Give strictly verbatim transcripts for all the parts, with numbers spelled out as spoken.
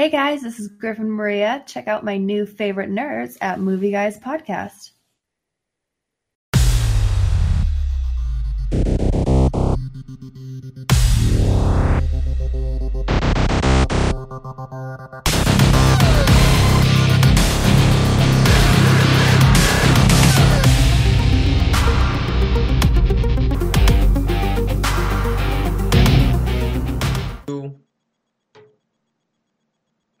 Hey guys, this is Griffin Maria. Check out my new favorite nerds at Movie Guys Podcast.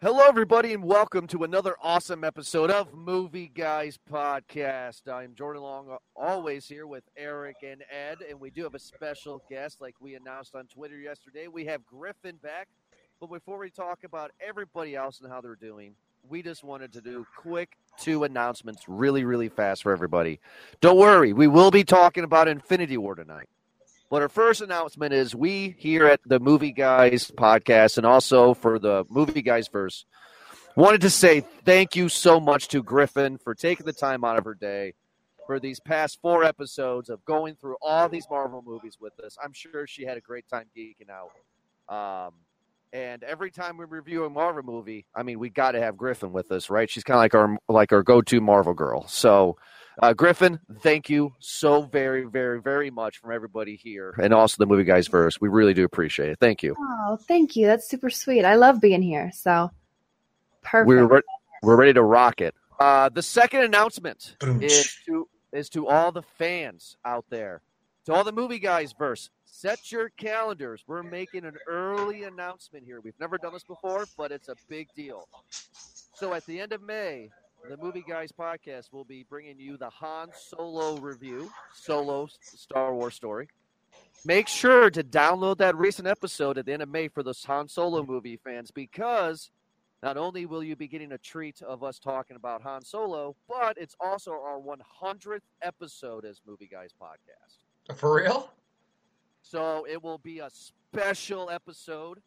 Hello, everybody, and welcome to another awesome episode of Movie Guys Podcast. I'm Jordan Long, always here with Eric and Ed, and we do have a special guest, like we announced on Twitter yesterday. We have Griffin back, but before we talk about everybody else and how they're doing, we just wanted to do quick two announcements really, really fast for everybody. Don't worry, we will be talking about Infinity War tonight. But our first announcement is we here at the Movie Guys Podcast and also for the Movie Guys Verse wanted to say thank you so much to Griffin for taking the time out of her day for these past four episodes of going through all these Marvel movies with us. I'm sure she had a great time geeking out. Um, and every time we review a Marvel movie, I mean, we got to have Griffin with us, right? She's kind of like our like our go-to Marvel girl. So Uh, Griffin, thank you so very, very, very much from everybody here and also the Movie Guys Verse. We really do appreciate it. Thank you. Oh, thank you. That's super sweet. I love being here. So perfect. We're, re- we're ready to rock it. Uh, the second announcement is to, is to all the fans out there, to all the Movie Guys Verse. Set your calendars. We're making an early announcement here. We've never done this before, but it's a big deal. So at the end of May, the Movie Guys Podcast will be bringing you the Han Solo review, Solo Star Wars story. Make sure to download that recent episode at the end of May for those Han Solo movie fans, because not only will you be getting a treat of us talking about Han Solo, but it's also our one hundredth episode as Movie Guys Podcast. For real? So it will be a special episode.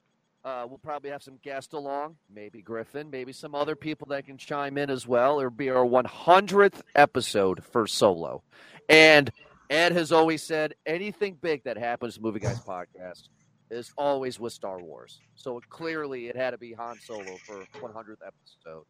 Uh, we'll probably have some guests along, maybe Griffin, maybe some other people that can chime in as well. It'll be our one hundredth episode for Solo. And Ed has always said anything big that happens to Movie Guys Podcast is always with Star Wars. So it, clearly it had to be Han Solo for one hundredth episode.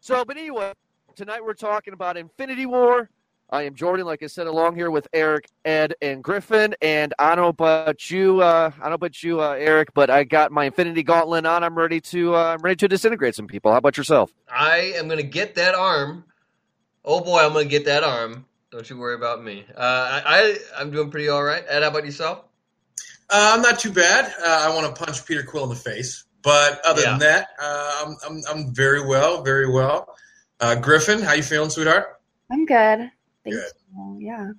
So, but anyway, tonight we're talking about Infinity War. I am Jordan, like I said, along here with Eric, Ed, and Griffin. And I don't know about you, uh, I don't know about you, uh, Eric, but I got my Infinity Gauntlet on. I'm ready to, uh, I'm ready to disintegrate some people. How about yourself? I am going to get that arm. Oh boy, I'm going to get that arm. Don't you worry about me. Uh, I, I, I'm doing pretty all right. Ed, how about yourself? Uh, I'm not too bad. Uh, I want to punch Peter Quill in the face, but other yeah. than that, uh, I'm, I'm, I'm very well, very well. Uh, Griffin, how you feeling, sweetheart? I'm good. Good. Yeah.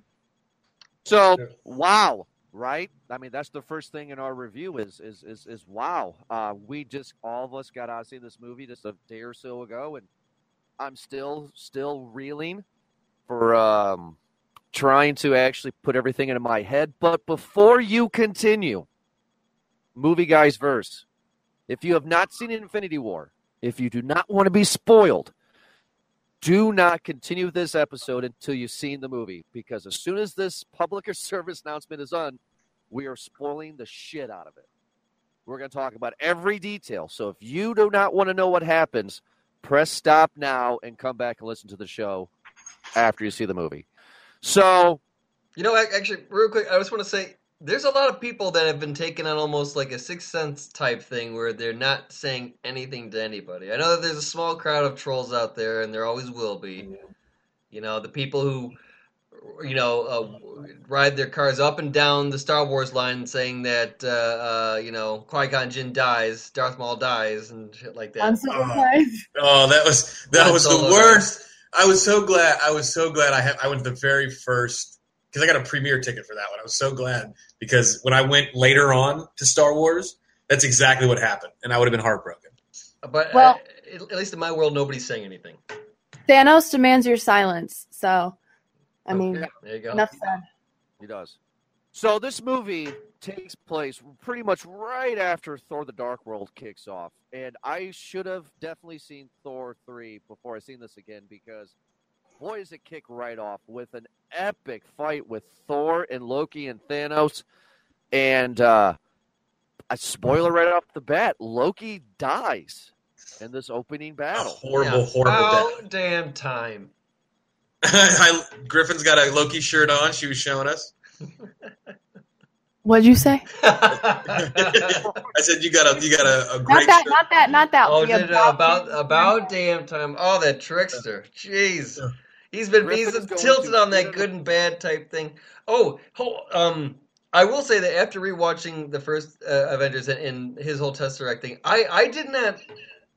So wow, right? I mean, that's the first thing in our review is is is, is wow. Uh, we just all of us got out to see this movie just a day or so ago, and I'm still still reeling for um, trying to actually put everything into my head. But before you continue, Movie Guys Verse, if you have not seen Infinity War, if you do not want to be spoiled, do not continue this episode until you've seen the movie, because as soon as this public service announcement is on, we are spoiling the shit out of it. We're going to talk about every detail. So if you do not want to know what happens, press stop now and come back and listen to the show after you see the movie. So, you know, actually, real quick, I just want to say there's a lot of people that have been taking on almost like a Sixth Sense type thing where they're not saying anything to anybody. I know that there's a small crowd of trolls out there, and there always will be. You know, the people who, you know, uh, ride their cars up and down the Star Wars line saying that, uh, uh, you know, Qui-Gon Jinn dies, Darth Maul dies, and shit like that. I'm so oh, oh, that was that I'm was so the worst. Guy. I was so glad. I was so glad I had. I went to the very first. Because I got a premiere ticket for that one. I was so glad, because when I went later on to Star Wars, that's exactly what happened, and I would have been heartbroken. But well, I, at least in my world, nobody's saying anything. Thanos demands your silence, so I okay. mean, there you go. Enough said. He does. So this movie takes place pretty much right after Thor: The Dark World kicks off, and I should have definitely seen Thor three before I seen this again, because boy, does it kick right off with an epic fight with Thor and Loki and Thanos. And uh, a spoiler right off the bat, Loki dies. in this opening battle. A horrible, yeah. horrible oh, battle. Damn time. I, Griffin's got a Loki shirt on. She was showing us. What'd you say? I said you got a you got a, a great not that, shirt. Not that, not that. Oh, did, about about, about damn time. Oh, that trickster. Jeez. Yeah. He's been he's tilted on that good and bad type thing. Oh, um, I will say that after rewatching the first uh, Avengers and, and his whole Tesseract thing, I, I did not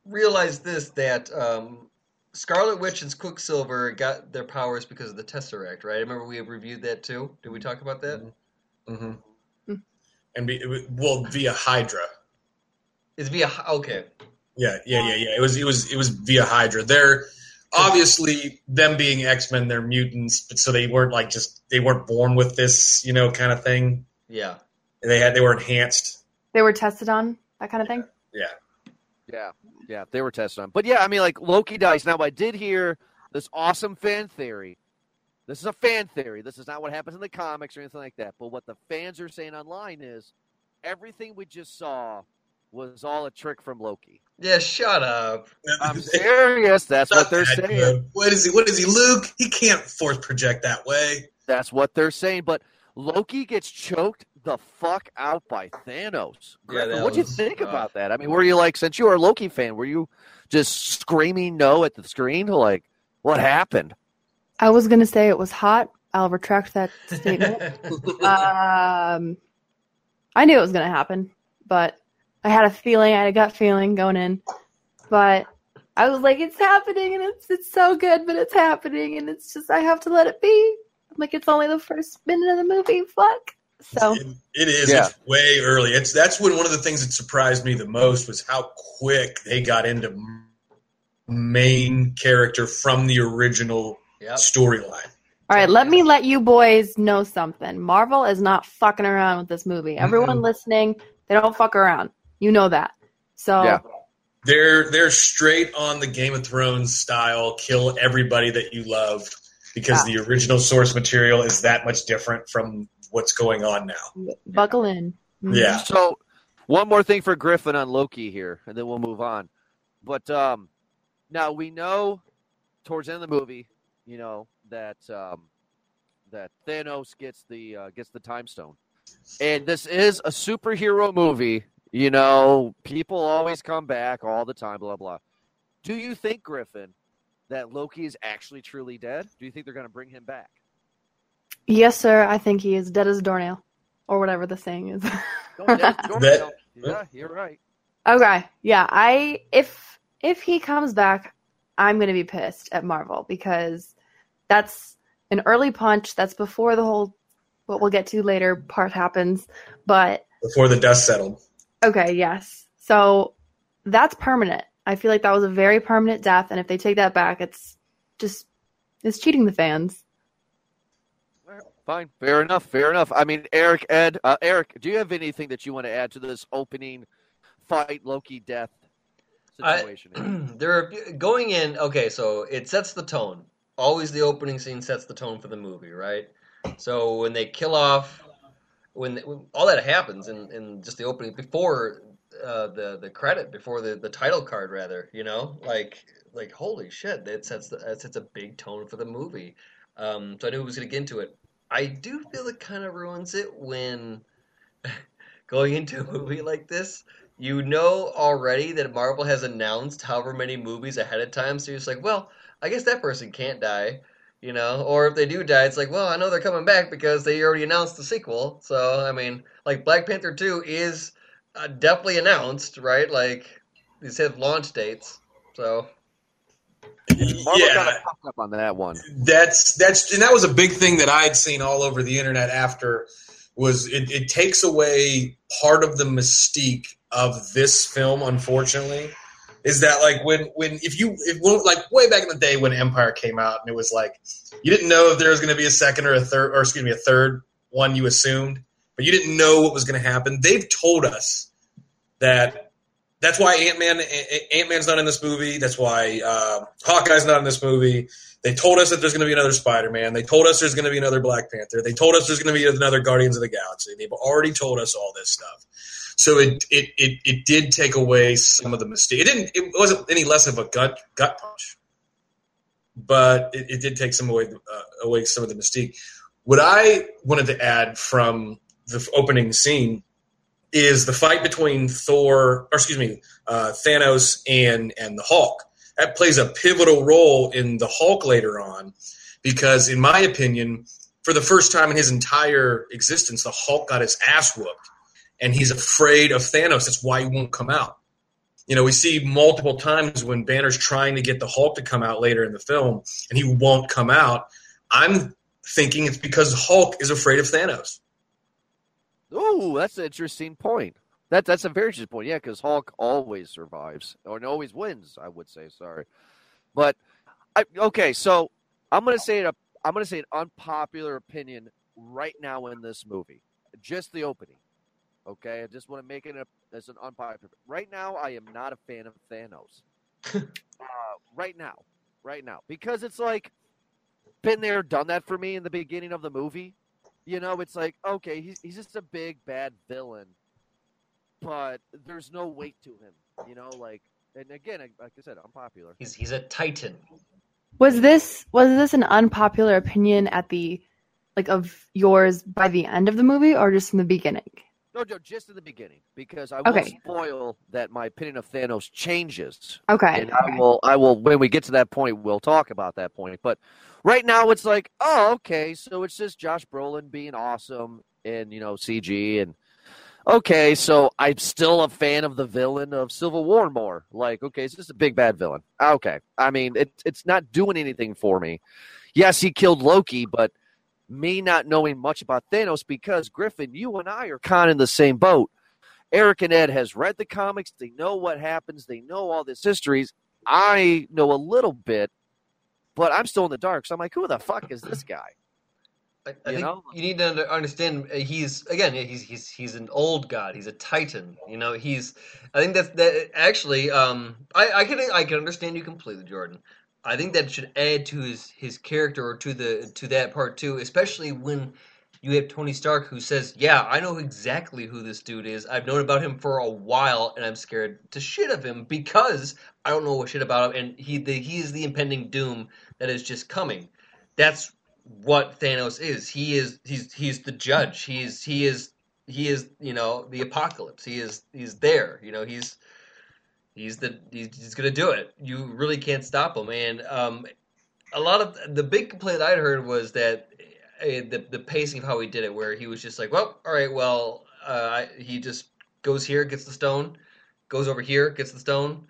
realize this, that um, Scarlet Witch and Quicksilver got their powers because of the Tesseract, right? I remember we reviewed that too. Did we talk about that? Mm-hmm. mm-hmm. mm-hmm. And be, it, well, via Hydra. It's via okay. Yeah, yeah, yeah, yeah. It was it was it was via Hydra. They're obviously, them being X-Men, they're mutants, but so they weren't like just they weren't born with this, you know, kind of thing. Yeah, they had they were enhanced. They were tested on that kind of thing. Yeah, yeah, yeah. They were tested on, but yeah, I mean, like Loki dies. Now, I did hear this awesome fan theory. This is a fan theory. This is not what happens in the comics or anything like that. But what the fans are saying online is everything we just saw was all a trick from Loki. Yeah, shut up. I'm serious. That's what they're that saying. Good. What is he? What is he, Luke? He can't force project that way. That's what they're saying. But Loki gets choked the fuck out by Thanos. Yeah, what do you think tough. about that? I mean, were you like, since you are a Loki fan, were you just screaming no at the screen? Like, what happened? I was going to say it was hot. I'll retract that statement. um, I knew it was going to happen, but I had a feeling, I had a gut feeling going in, but I was like, it's happening, and it's it's so good, but it's happening, and it's just, I have to let it be. I'm like, it's only the first minute of the movie, fuck. So It, it is, yeah. It's way early. It's That's when one of the things that surprised me the most was how quick they got into main character from the original yep. storyline. All right, let me let you boys know something. Marvel is not fucking around with this movie. Everyone mm-hmm. listening, they don't fuck around. You know that. So yeah. They're they're straight on the Game of Thrones style, kill everybody that you love, because yeah. the original source material is that much different from what's going on now. Buckle in. Mm-hmm. Yeah. So one more thing for Griffin on Loki here, and then we'll move on. But um, now we know towards the end of the movie, you know, that um, that Thanos gets the uh, gets the Time Stone. And this is a superhero movie. You know, people always come back all the time, blah, blah. Do you think, Griffin, that Loki is actually truly dead? Do you think they're going to bring him back? Yes, sir. I think he is dead as a doornail, or whatever the saying is. No, dead as doornail. Yeah, you're right. Okay. Yeah, I if if he comes back, I'm going to be pissed at Marvel, because that's an early punch. That's before the whole what we'll get to later part happens. But before the dust settled. Okay, yes. So that's permanent. I feel like that was a very permanent death, and if they take that back, it's just it's cheating the fans. Fine. Fair enough. Fair enough. I mean, Eric, Ed, uh, Eric, do you have anything that you want to add to this opening fight Loki death situation? I, they're going in. Okay, so it sets the tone. Always the opening scene sets the tone for the movie, right? So when they kill off. When, when all that happens in, in just the opening, before uh, the the credit, before the, the title card, rather, you know, like like holy shit, that sets the, that sets a big tone for the movie. Um, so I knew it was going to get into it. I do feel it kind of ruins it when going into a movie like this. You know already that Marvel has announced however many movies ahead of time, so you're just like, well, I guess that person can't die. You know, or if they do die, it's like, well, I know they're coming back because they already announced the sequel. So, I mean, like Black Panther two is uh, definitely announced, right? Like, these have launch dates. So, Marvel yeah, kind of popped up on that one. That's that's and that was a big thing that I had seen all over the internet after. Was it, it takes away part of the mystique of this film, unfortunately. Is that like when, when if you if like way back in the day when Empire came out and it was like you didn't know if there was going to be a second or a third or excuse me a third one, you assumed, but you didn't know what was going to happen. They've told us that that's why Ant-Man Ant-Man's not in this movie. That's why uh, Hawkeye's not in this movie. They told us that there's going to be another Spider-Man. They told us there's going to be another Black Panther. They told us there's going to be another Guardians of the Galaxy. They've already told us all this stuff. So it it it, it did take away some of the mystique. It didn't. It wasn't any less of a gut gut punch, but it, it did take some away uh, away some of the mystique. What I wanted to add from the opening scene is the fight between Thor, or excuse me, uh, Thanos and and the Hulk. That plays a pivotal role in the Hulk later on, because in my opinion, for the first time in his entire existence, the Hulk got his ass whooped, and he's afraid of Thanos. That's why he won't come out. You know, we see multiple times when Banner's trying to get the Hulk to come out later in the film, and he won't come out. I'm thinking it's because Hulk is afraid of Thanos. Oh, that's an interesting point. That that's a very interesting point. Yeah, because Hulk always survives or always wins. I would say sorry, but I, okay. So I'm gonna say a I'm gonna say an unpopular opinion right now in this movie, just the opening. Okay, I just want to make it a, as an unpopular. Right now, I am not a fan of Thanos. uh, right now, right now, because it's like been there, done that for me in the beginning of the movie. You know, it's like, okay, he's he's just a big, bad villain, but there's no weight to him, you know, like, and again, like I said, unpopular. He's he's a titan. Was this was this an unpopular opinion at the, like, of yours by the end of the movie, or just in the beginning? No, no, just in the beginning, because I will okay. spoil that my opinion of Thanos changes. Okay. And I will, I will, when we get to that point, we'll talk about that point. But right now it's like, oh, okay, so it's just Josh Brolin being awesome and, you know, C G. And, okay, so I'm still a fan of the villain of Civil War more. Like, okay, it's just a big bad villain. Okay. I mean, it, it's not doing anything for me. Yes, he killed Loki, but me not knowing much about Thanos, because Griffin, you and I are kind of in the same boat. Eric and Ed has read the comics. They know what happens. They know all this histories. I know a little bit, but I'm still in the dark. So I'm like, who the fuck is this guy? I, I you think know? You need to understand. He's again, he's, he's, he's an old god. He's a Titan. You know, he's, I think that's that actually, um, I, I can, I can understand you completely, Jordan. I think that should add to his, his character or to the to that part too, especially when you have Tony Stark who says, yeah, I know exactly who this dude is. I've known about him for a while, and I'm scared to shit of him because I don't know what shit about him, and he the, he is the impending doom that is just coming. That's what Thanos is. He is he's he's the judge. He is he is he is, you know, the apocalypse. He is he's there. You know, he's He's the he's, he's gonna do it. You really can't stop him. And um, a lot of the big complaint I'd heard was that uh, the the pacing of how he did it, where he was just like, well, all right, well, uh, he just goes here, gets the stone, goes over here, gets the stone,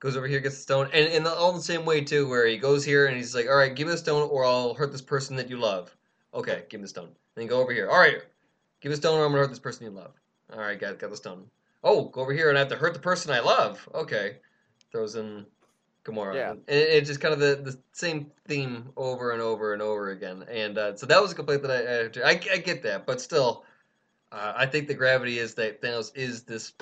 goes over here, gets the stone, and and all the same way too, where he goes here and he's like, all right, give me the stone, or I'll hurt this person that you love. Okay, give him the stone. And then go over here. All right, give me the stone, or I'm gonna hurt this person you love. All right, guys, got the stone. Oh, go over here, and I have to hurt the person I love. Okay. Throws in Gamora. Yeah. And it's just kind of the, the same theme over and over and over again. And uh, so that was a complaint that I I, I, I get that. But still, uh, I think the gravity is that Thanos is this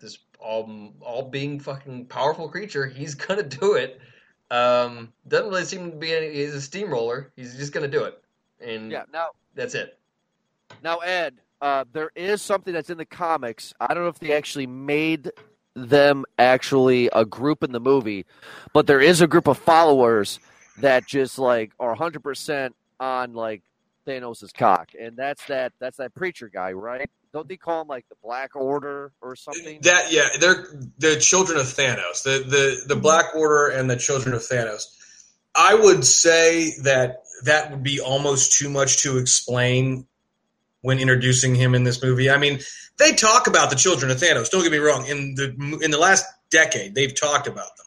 this all, all-being fucking powerful creature. He's going to do it. Um, doesn't really seem to be any... He's a steamroller. He's just going to do it. And yeah, now, that's it. Now, Ed... Uh, there is something that's in the comics. I don't know if they actually made them actually a group in the movie, but there is a group of followers that just like are one hundred percent on like Thanos' cock, and that's that. That's that preacher guy, right? Don't they call him like the Black Order or something? That yeah, they're the children of Thanos, the the the Black Order and the children of Thanos. I would say that that would be almost too much to explain when introducing him in this movie. I mean, they talk about the children of Thanos. Don't get me wrong. In the in the last decade, they've talked about them.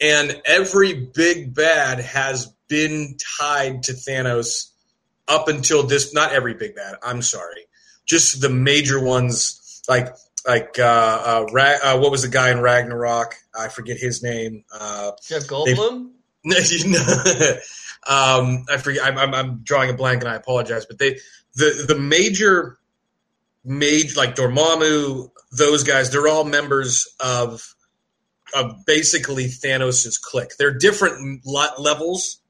And every big bad has been tied to Thanos up until this. Not every big bad. I'm sorry. Just the major ones, like like uh, uh, Ra- uh, what was the guy in Ragnarok? I forget his name. Uh, Jeff Goldblum? um, I forget. I'm, I'm, I'm drawing a blank, and I apologize. But they... The the major, major like Dormammu, those guys, they're all members of of basically Thanos' clique. They're different lot levels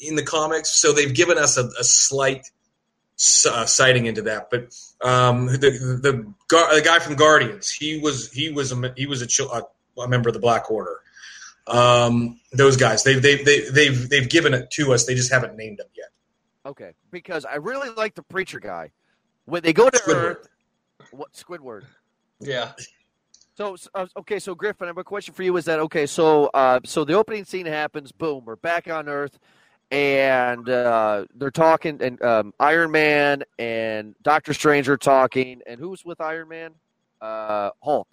in the comics, so they've given us a, a slight uh, sighting into that. But um, the, the the guy from Guardians, he was he was a, he was a, a member of the Black Order. Um, those guys, they they they they've they've given it to us. They just haven't named them yet. Okay, because I really like the preacher guy. When they go to Squidward. Earth, what Squidward? Yeah. So uh, okay, so Griffin, I have a question for you. Is that okay? So uh, so the opening scene happens. Boom, we're back on Earth, and uh, they're talking, and um, Iron Man and Doctor Strange are talking, and who's with Iron Man? Uh, Hulk.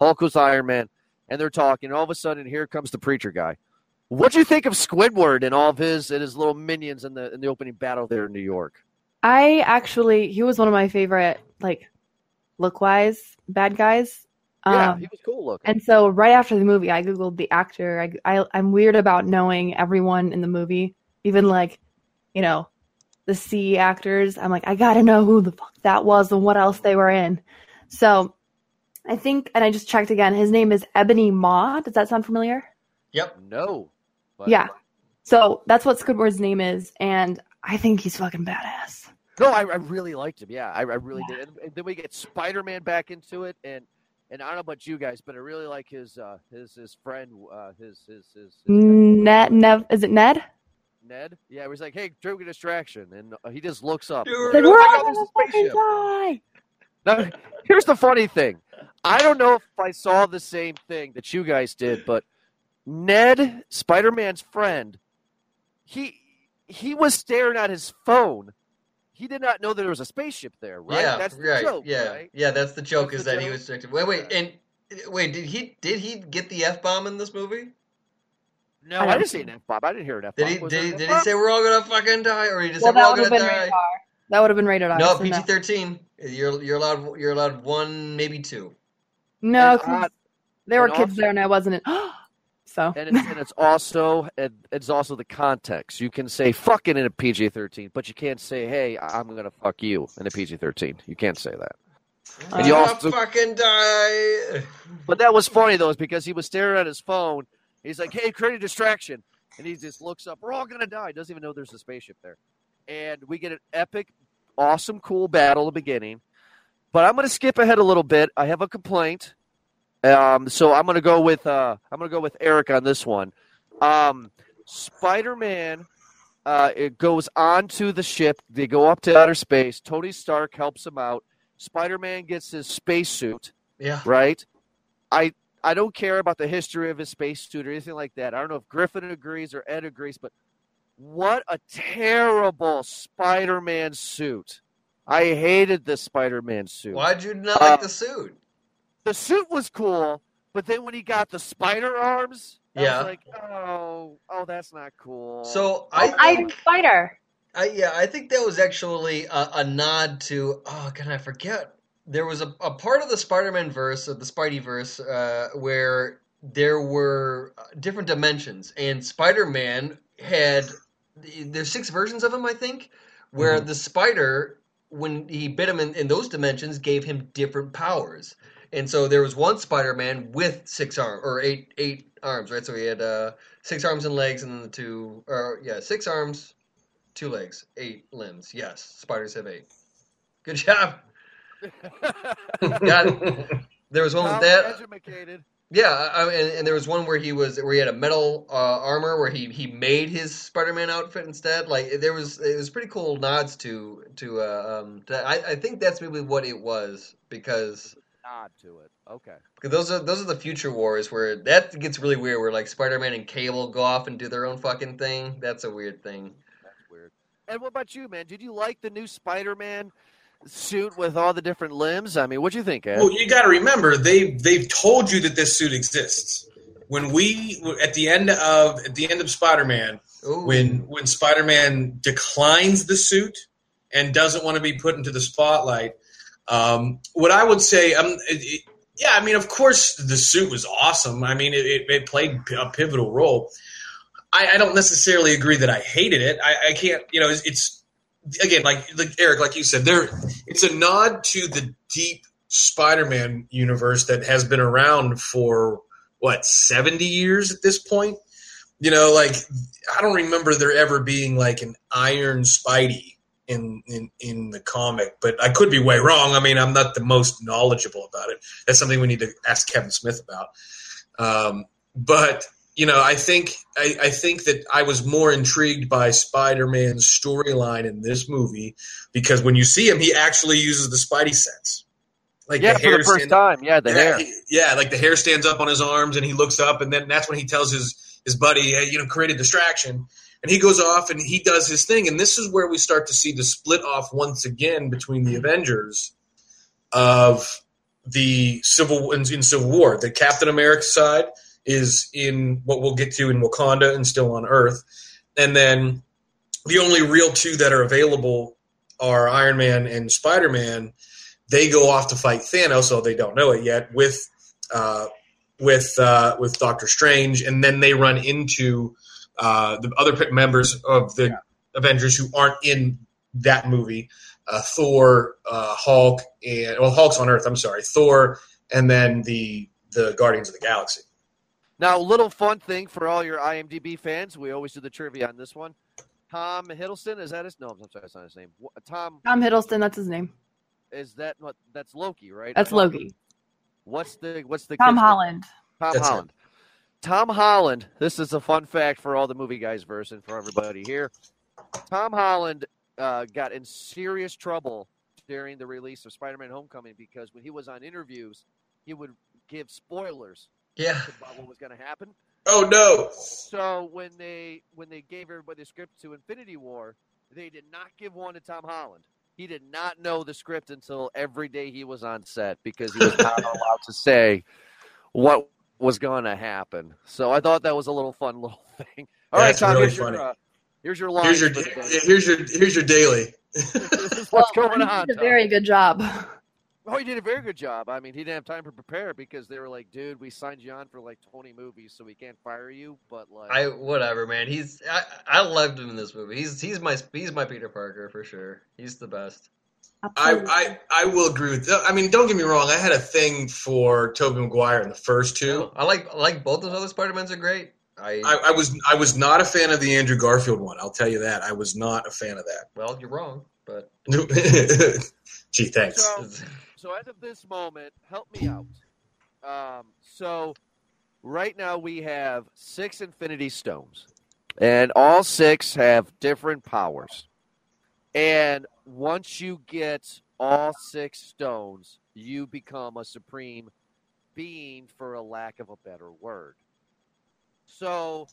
Hulk was Iron Man, and they're talking. And all of a sudden, here comes the preacher guy. What'd you think of Squidward and all of his and his little minions in the in the opening battle there in New York? I actually, he was one of my favorite, like, look-wise bad guys. Yeah, um, he was cool looking. And so right after the movie, I Googled the actor. I, I, I'm weird about knowing everyone in the movie, even, like, you know, the C actors. I'm like, I got to know who the fuck that was and what else they were in. So I think, and I just checked again, his name is Ebony Maw. Does that sound familiar? Yep. No. But... yeah. So that's what Squidward's name is, and I think he's fucking badass. No, I, I really liked him. Yeah, I, I really yeah. did. And, and then we get Spider-Man back into it, and and I don't know about you guys, but I really like his uh, his his friend, uh, his his his. his Ned, Nev, is it Ned? Ned, yeah. He was like, "Hey, drink a distraction," and he just looks up. Dude, like, we're all gonna fucking die. Now, here's the funny thing. I don't know if I saw the same thing that you guys did, but Ned, Spider-Man's friend, he. He was staring at his phone. He did not know that there was a spaceship there, right? Yeah, that's the right, joke, yeah, right? Yeah, that's the joke that's is the that joke. He was distracted. Wait, wait, and wait, did he did he get the F-bomb in this movie? No, I, I didn't see an F-bomb. I didn't hear an F-bomb. Did he, did, did he say we're all going to fucking die, or he just well, said we're all going to die? Radar. That would have been rated R. No, P G thirteen. You're you're allowed you're allowed one, maybe two. No, uh, there were kids also, there, and I wasn't in. So. and, it's, and it's also and it's also the context. You can say fucking in a P G thirteen, but you can't say, hey, I'm going to fuck you in a P G thirteen. You can't say that. Uh, and you also fucking die. But that was funny, though, because he was staring at his phone. He's like, hey, create a distraction. And he just looks up. We're all going to die. He doesn't even know there's a spaceship there. And we get an epic, awesome, cool battle at the beginning. But I'm going to skip ahead a little bit. I have a complaint. Um, so I'm gonna go with uh, I'm gonna go with Eric on this one. Um, Spider-Man uh, it goes onto the ship. They go up to outer space. Tony Stark helps him out. Spider-Man gets his spacesuit. Yeah. Right. I I don't care about the history of his spacesuit or anything like that. I don't know if Griffin agrees or Ed agrees, but what a terrible Spider-Man suit! I hated the Spider-Man suit. Why'd you not uh, like the suit? The suit was cool, but then when he got the spider arms, I yeah. was like, oh, oh, that's not cool. So I think, I'm Spider. I, yeah, I think that was actually a, a nod to, oh, God, I forget. There was a, a part of the Spider-Man verse, of the Spideyverse, uh, where there were different dimensions, and Spider-Man had, there's six versions of him, I think, where mm-hmm. the spider, when he bit him in, in those dimensions, gave him different powers. And so there was one Spider-Man with six arms, or eight eight arms, right? So he had uh, six arms and legs, and then the two, or yeah, six arms, two legs, eight limbs. Yes, spiders have eight. Good job. Got it. There was one with that. Educated. Yeah, I mean, and, and there was one where he was, where he had a metal uh, armor, where he, he made his Spider-Man outfit instead. Like there was, it was pretty cool nods to to. Uh, um, to I I think that's maybe what it was because. Nod to it, okay. Because those are those are the future wars where that gets really weird. Where like Spider-Man and Cable go off and do their own fucking thing. That's a weird thing. That's weird. And what about you, man? Did you like the new Spider-Man suit with all the different limbs? I mean, what'd you think, Ed? Well, you got to remember they they've told you that this suit exists. When we at the end of at the end of Spider-Man, Ooh. when when Spider-Man declines the suit and doesn't want to be put into the spotlight. Um, what I would say, um, it, it, yeah, I mean, of course the suit was awesome. I mean, it, it, it played a pivotal role. I, I don't necessarily agree that I hated it. I, I can't, you know, it's, it's again, like, like Eric, like you said, there, it's a nod to the deep Spider-Man universe that has been around for what, seventy years at this point, you know, like I don't remember there ever being like an Iron Spidey. in, in, in the comic, but I could be way wrong. I mean, I'm not the most knowledgeable about it. That's something we need to ask Kevin Smith about. Um, but you know, I think, I, I think that I was more intrigued by Spider-Man's storyline in this movie, because when you see him, he actually uses the Spidey sense. Like yeah, the hair for the first stand- time. Yeah, the yeah, hair. He, yeah, like the hair stands up on his arms and he looks up, and then that's when he tells his, his buddy, hey, you know, create a distraction. And he goes off and he does his thing. And this is where we start to see the split off once again between the Avengers of the Civil in, in Civil War. The Captain America side is in what we'll get to in Wakanda and still on Earth. And then the only real two that are available are Iron Man and Spider-Man. They go off to fight Thanos, although they don't know it yet, with uh, with uh, with Doctor Strange, and then they run into uh, the other members of the yeah. Avengers who aren't in that movie: uh, Thor, uh, Hulk, and well, Hulk's on Earth. I'm sorry, Thor, and then the the Guardians of the Galaxy. Now, little fun thing for all your IMDb fans: we always do the trivia on this one. Tom Hiddleston, is that his? No, I'm sorry, that's not his name. Tom. Tom Hiddleston, that's his name. Is that what? That's Loki, right? That's Loki. What's the what's the Tom Holland? Name? Tom that's Holland. Him. Tom Holland. This is a fun fact for all the movie guys verse and for everybody here. Tom Holland uh, got in serious trouble during the release of Spider-Man: Homecoming because when he was on interviews, he would give spoilers yeah. about what was going to happen. Oh no! So when they when they gave everybody the script to Infinity War, they did not give one to Tom Holland. He did not know the script until every day he was on set because he was not allowed to say what was going to happen. So I thought that was a little fun little thing. All yeah, right, Tom, really here's, your, uh, here's your line. Here's your, here's your, here's your daily. What's well, going on, Tom? Very good job. Oh, he did a very good job. I mean, he didn't have time to prepare because they were like, "Dude, we signed you on for like twenty movies, so we can't fire you." But like, I whatever, man. He's I, I loved him in this movie. He's he's my he's my Peter Parker for sure. He's the best. Absolutely. I I I will agree with that. I mean, don't get me wrong. I had a thing for Tobey Maguire in the first two. I like I like both those other Spider-Mans are great. I, I I was I was not a fan of the Andrew Garfield one. I'll tell you that. I was not a fan of that. Well, you're wrong, but gee, thanks. So, So as of this moment, help me out. Um, so right now we have six Infinity Stones, and all six have different powers. And once you get all six stones, you become a supreme being, for a lack of a better word. So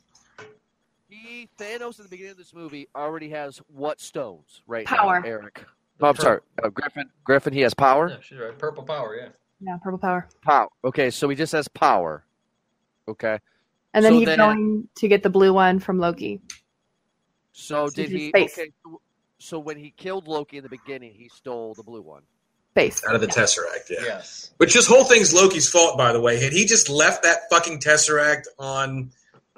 he, Thanos, at the beginning of this movie, already has what stones right Power. now, Eric? Oh, I'm sorry, uh, Griffin. Griffin, he has power. Yeah, she's right. Purple power, yeah. Yeah, purple power. Power. Okay, so he just has power. Okay. And then so he's then, going to get the blue one from Loki. So it's did he? Space. Okay. So when he killed Loki in the beginning, he stole the blue one. Space. Out of the yeah. Tesseract, yeah. Yes. Which this whole thing's Loki's fault, by the way. Had he just left that fucking Tesseract on.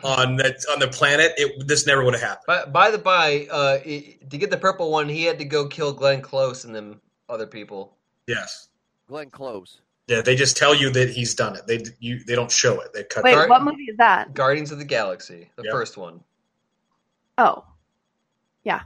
On that on the planet, it this never would have happened. By, by the by, uh, it, to get the purple one, he had to go kill Glenn Close and them other people. Yes, Glenn Close. Yeah, they just tell you that he's done it. They you they don't show it. They cut. Wait, Guard- what movie is that? Guardians of the Galaxy, the yep. first one. Oh, yeah,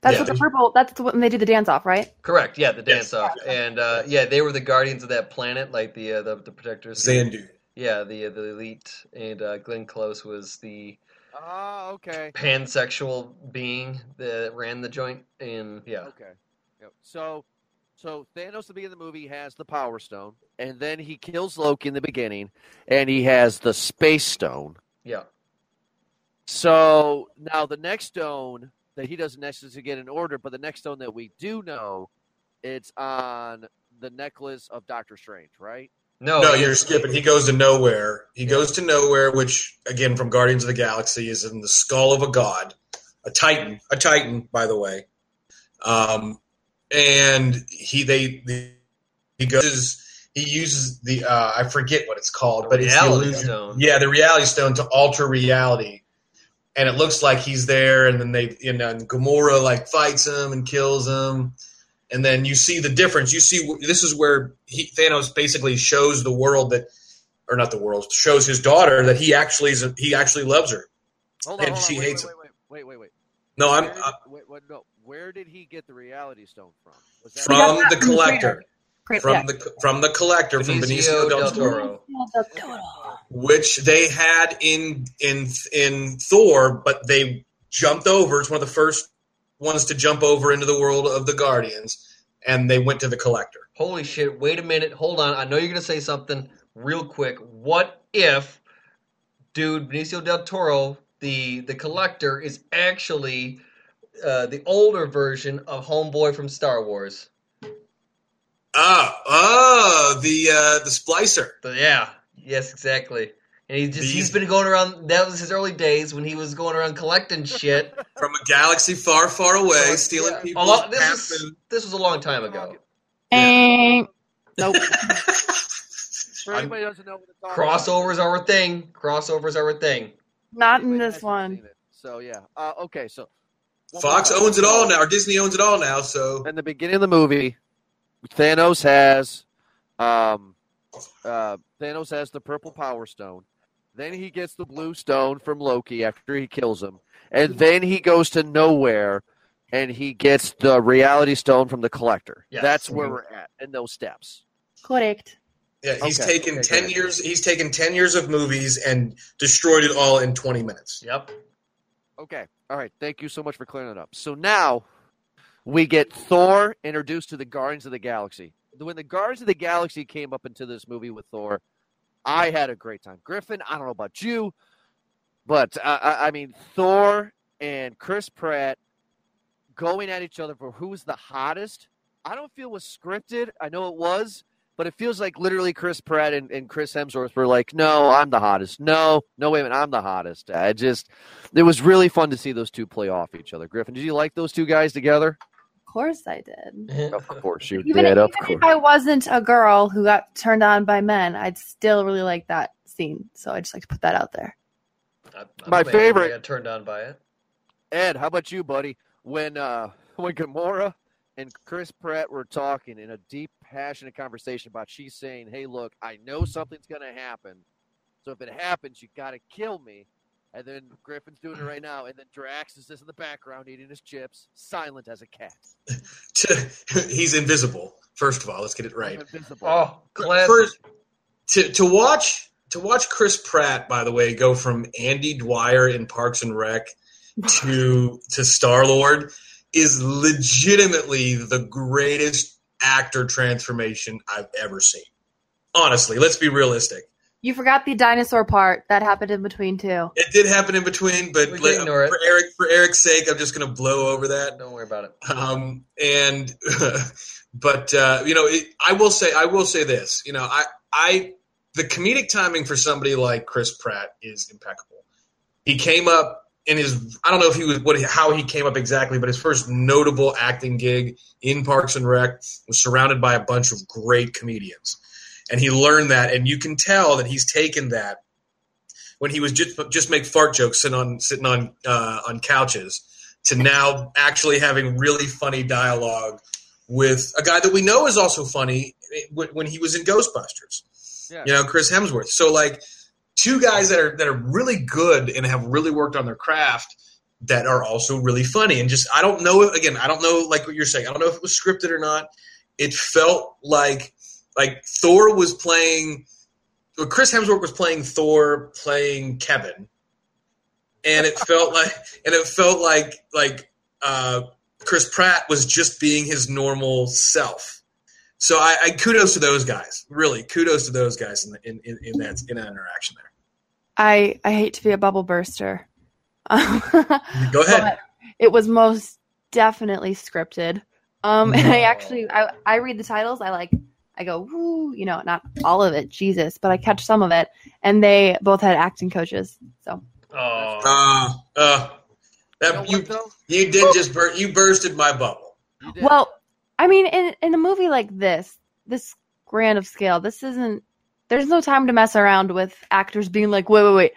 that's yeah, what the purple. That's when they did the dance off, right? Correct. Yeah, the dance yes. off, yeah. and uh, yeah, they were the guardians of that planet, like the uh, the, the protectors. Xandu. Yeah, the the elite, and uh, Glenn Close was the ah, okay. pansexual being that ran the joint, and yeah. Okay. Yep. So, so Thanos at the beginning of the movie has the Power Stone, and then he kills Loki in the beginning, and he has the Space Stone. Yeah. So, now the next stone that he doesn't necessarily get in order, but the next stone that we do know, it's on the necklace of Doctor Strange, right? No, no, you're skipping. He goes to Nowhere. He yeah. goes to Nowhere, which, again, from Guardians of the Galaxy, is in the skull of a god, a titan, a titan, by the way. Um, and he they, they he goes. He uses the uh, I forget what it's called, the but reality it's the stone. Yeah, the Reality Stone to alter reality, and it looks like he's there. And then they, you know, and Gamora like fights him and kills him. And then you see the difference. You see this is where he, Thanos basically shows the world that, or not the world, shows his daughter that he actually is a, he actually loves her, hold on, and hold on, she wait, hates wait, wait, him. Wait, wait, wait. No, I'm. Where, I, wait, wait, no. where did he get the Reality Stone from? Was that from the Collector. From the from the Collector, from Benicio del Toro, which they had in in in Thor, but they jumped over. It's one of the first ones to jump over into the world of the Guardians, and they went to the Collector. Holy shit! Wait a minute. Hold on. I know you're gonna say something real quick. What if, dude, Benicio del Toro, the the Collector, is actually uh, the older version of Homeboy from Star Wars? Ah, oh, oh, the uh, the splicer. But yeah, yes, exactly. And he just, he's been going around, that was his early days when he was going around collecting shit. From a galaxy far, far away, oh, stealing yeah. people's lot, this, was, this was a long time ago. Yeah. Nope. For anybody who doesn't know what it's crossovers are a thing. Crossovers are a thing. Not anybody in this one. So yeah, uh, okay, so. Fox owns it all now, or Disney owns it all now, so. In the beginning of the movie, Thanos has um, uh, Thanos has the purple power stone. Then he gets the blue stone from Loki after he kills him. And then he goes to Nowhere, and he gets the Reality Stone from the Collector. Yes. That's where we're at in those steps. Correct. Yeah, he's okay. taken okay, ten years. He's taken ten years of movies and destroyed it all in twenty minutes. Yep. Okay. All right. Thank you so much for clearing it up. So now, we get Thor introduced to the Guardians of the Galaxy. When the Guardians of the Galaxy came up into this movie with Thor, I had a great time. Griffin, I don't know about you, but uh, I mean, Thor and Chris Pratt going at each other for who's the hottest. I don't feel it was scripted. I know it was, but it feels like literally Chris Pratt and, and Chris Hemsworth were like, no, I'm the hottest. No, no, wait a minute, I'm the hottest. I just, it was really fun to see those two play off each other. Griffin, did you like those two guys together? Of course I did. Of course you even, did. Of even course. If I wasn't a girl who got turned on by men, I'd still really like that scene. So I just like to put that out there. I'm My favorite. I got turned on by it. Ed, how about you, buddy? When uh, when Gamora and Chris Pratt were talking in a deep, passionate conversation about she's saying, hey, look, I know something's going to happen. So if it happens, you got to kill me. And then Griffin's doing it right now. And then Drax is just in the background eating his chips, silent as a cat. He's invisible, first of all. Let's get it right. Invisible. Oh, classic. First, to, to, watch, to watch Chris Pratt, by the way, go from Andy Dwyer in Parks and Rec to, to Star-Lord is legitimately the greatest actor transformation I've ever seen. Honestly, let's be realistic. You forgot the dinosaur part that happened in between too. It did happen in between, but let, for it. Eric, for Eric's sake, I'm just going to blow over that. Don't worry about it. Um, and but uh, you know, it, I will say, I will say this. You know, I, I, the comedic timing for somebody like Chris Pratt is impeccable. He came up in his, I don't know if he was what, how he came up exactly, but his first notable acting gig in Parks and Rec was surrounded by a bunch of great comedians. And he learned that, and you can tell that he's taken that when he was just just make fart jokes sitting on sitting on uh, on couches to now actually having really funny dialogue with a guy that we know is also funny when he was in Ghostbusters, yeah. You know, Chris Hemsworth. So like two guys that are that are really good and have really worked on their craft that are also really funny and just I don't know again I don't know like what you're saying I don't know if it was scripted or not. It felt like. Like Thor was playing, well, Chris Hemsworth was playing Thor, playing Kevin, and it felt like, and it felt like, like uh, Chris Pratt was just being his normal self. So I, I kudos to those guys, really kudos to those guys in in, in, in that in that interaction there. I, I hate to be a bubble burster. Um, Go ahead. But it was most definitely scripted, um, and I actually I, I read the titles. I like. I go, woo, you know, not all of it, Jesus, but I catch some of it. And they both had acting coaches, so. Oh, uh, uh, that, you, you did just bur- you bursted my bubble. Well, I mean, in in a movie like this, this grand of scale, this isn't. There's no time to mess around with actors being like, wait, wait, wait,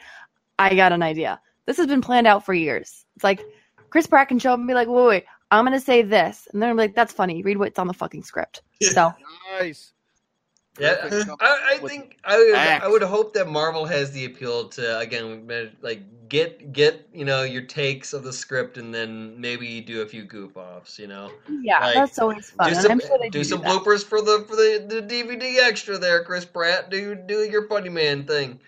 I got an idea. This has been planned out for years. It's like Chris Pratt can show up and be like, wait, wait. I'm going to say this. And they're like, that's funny. Read what's on the fucking script. So. Nice. perfect. Yeah, I, I think I would, I would hope that Marvel has the appeal to, again, like get get you know your takes of the script and then maybe do a few goof offs, you know. Yeah, like, that's always fun. Do some, I'm sure they do do some bloopers for the for the, the D V D extra there, Chris Pratt. Do do your funny man thing.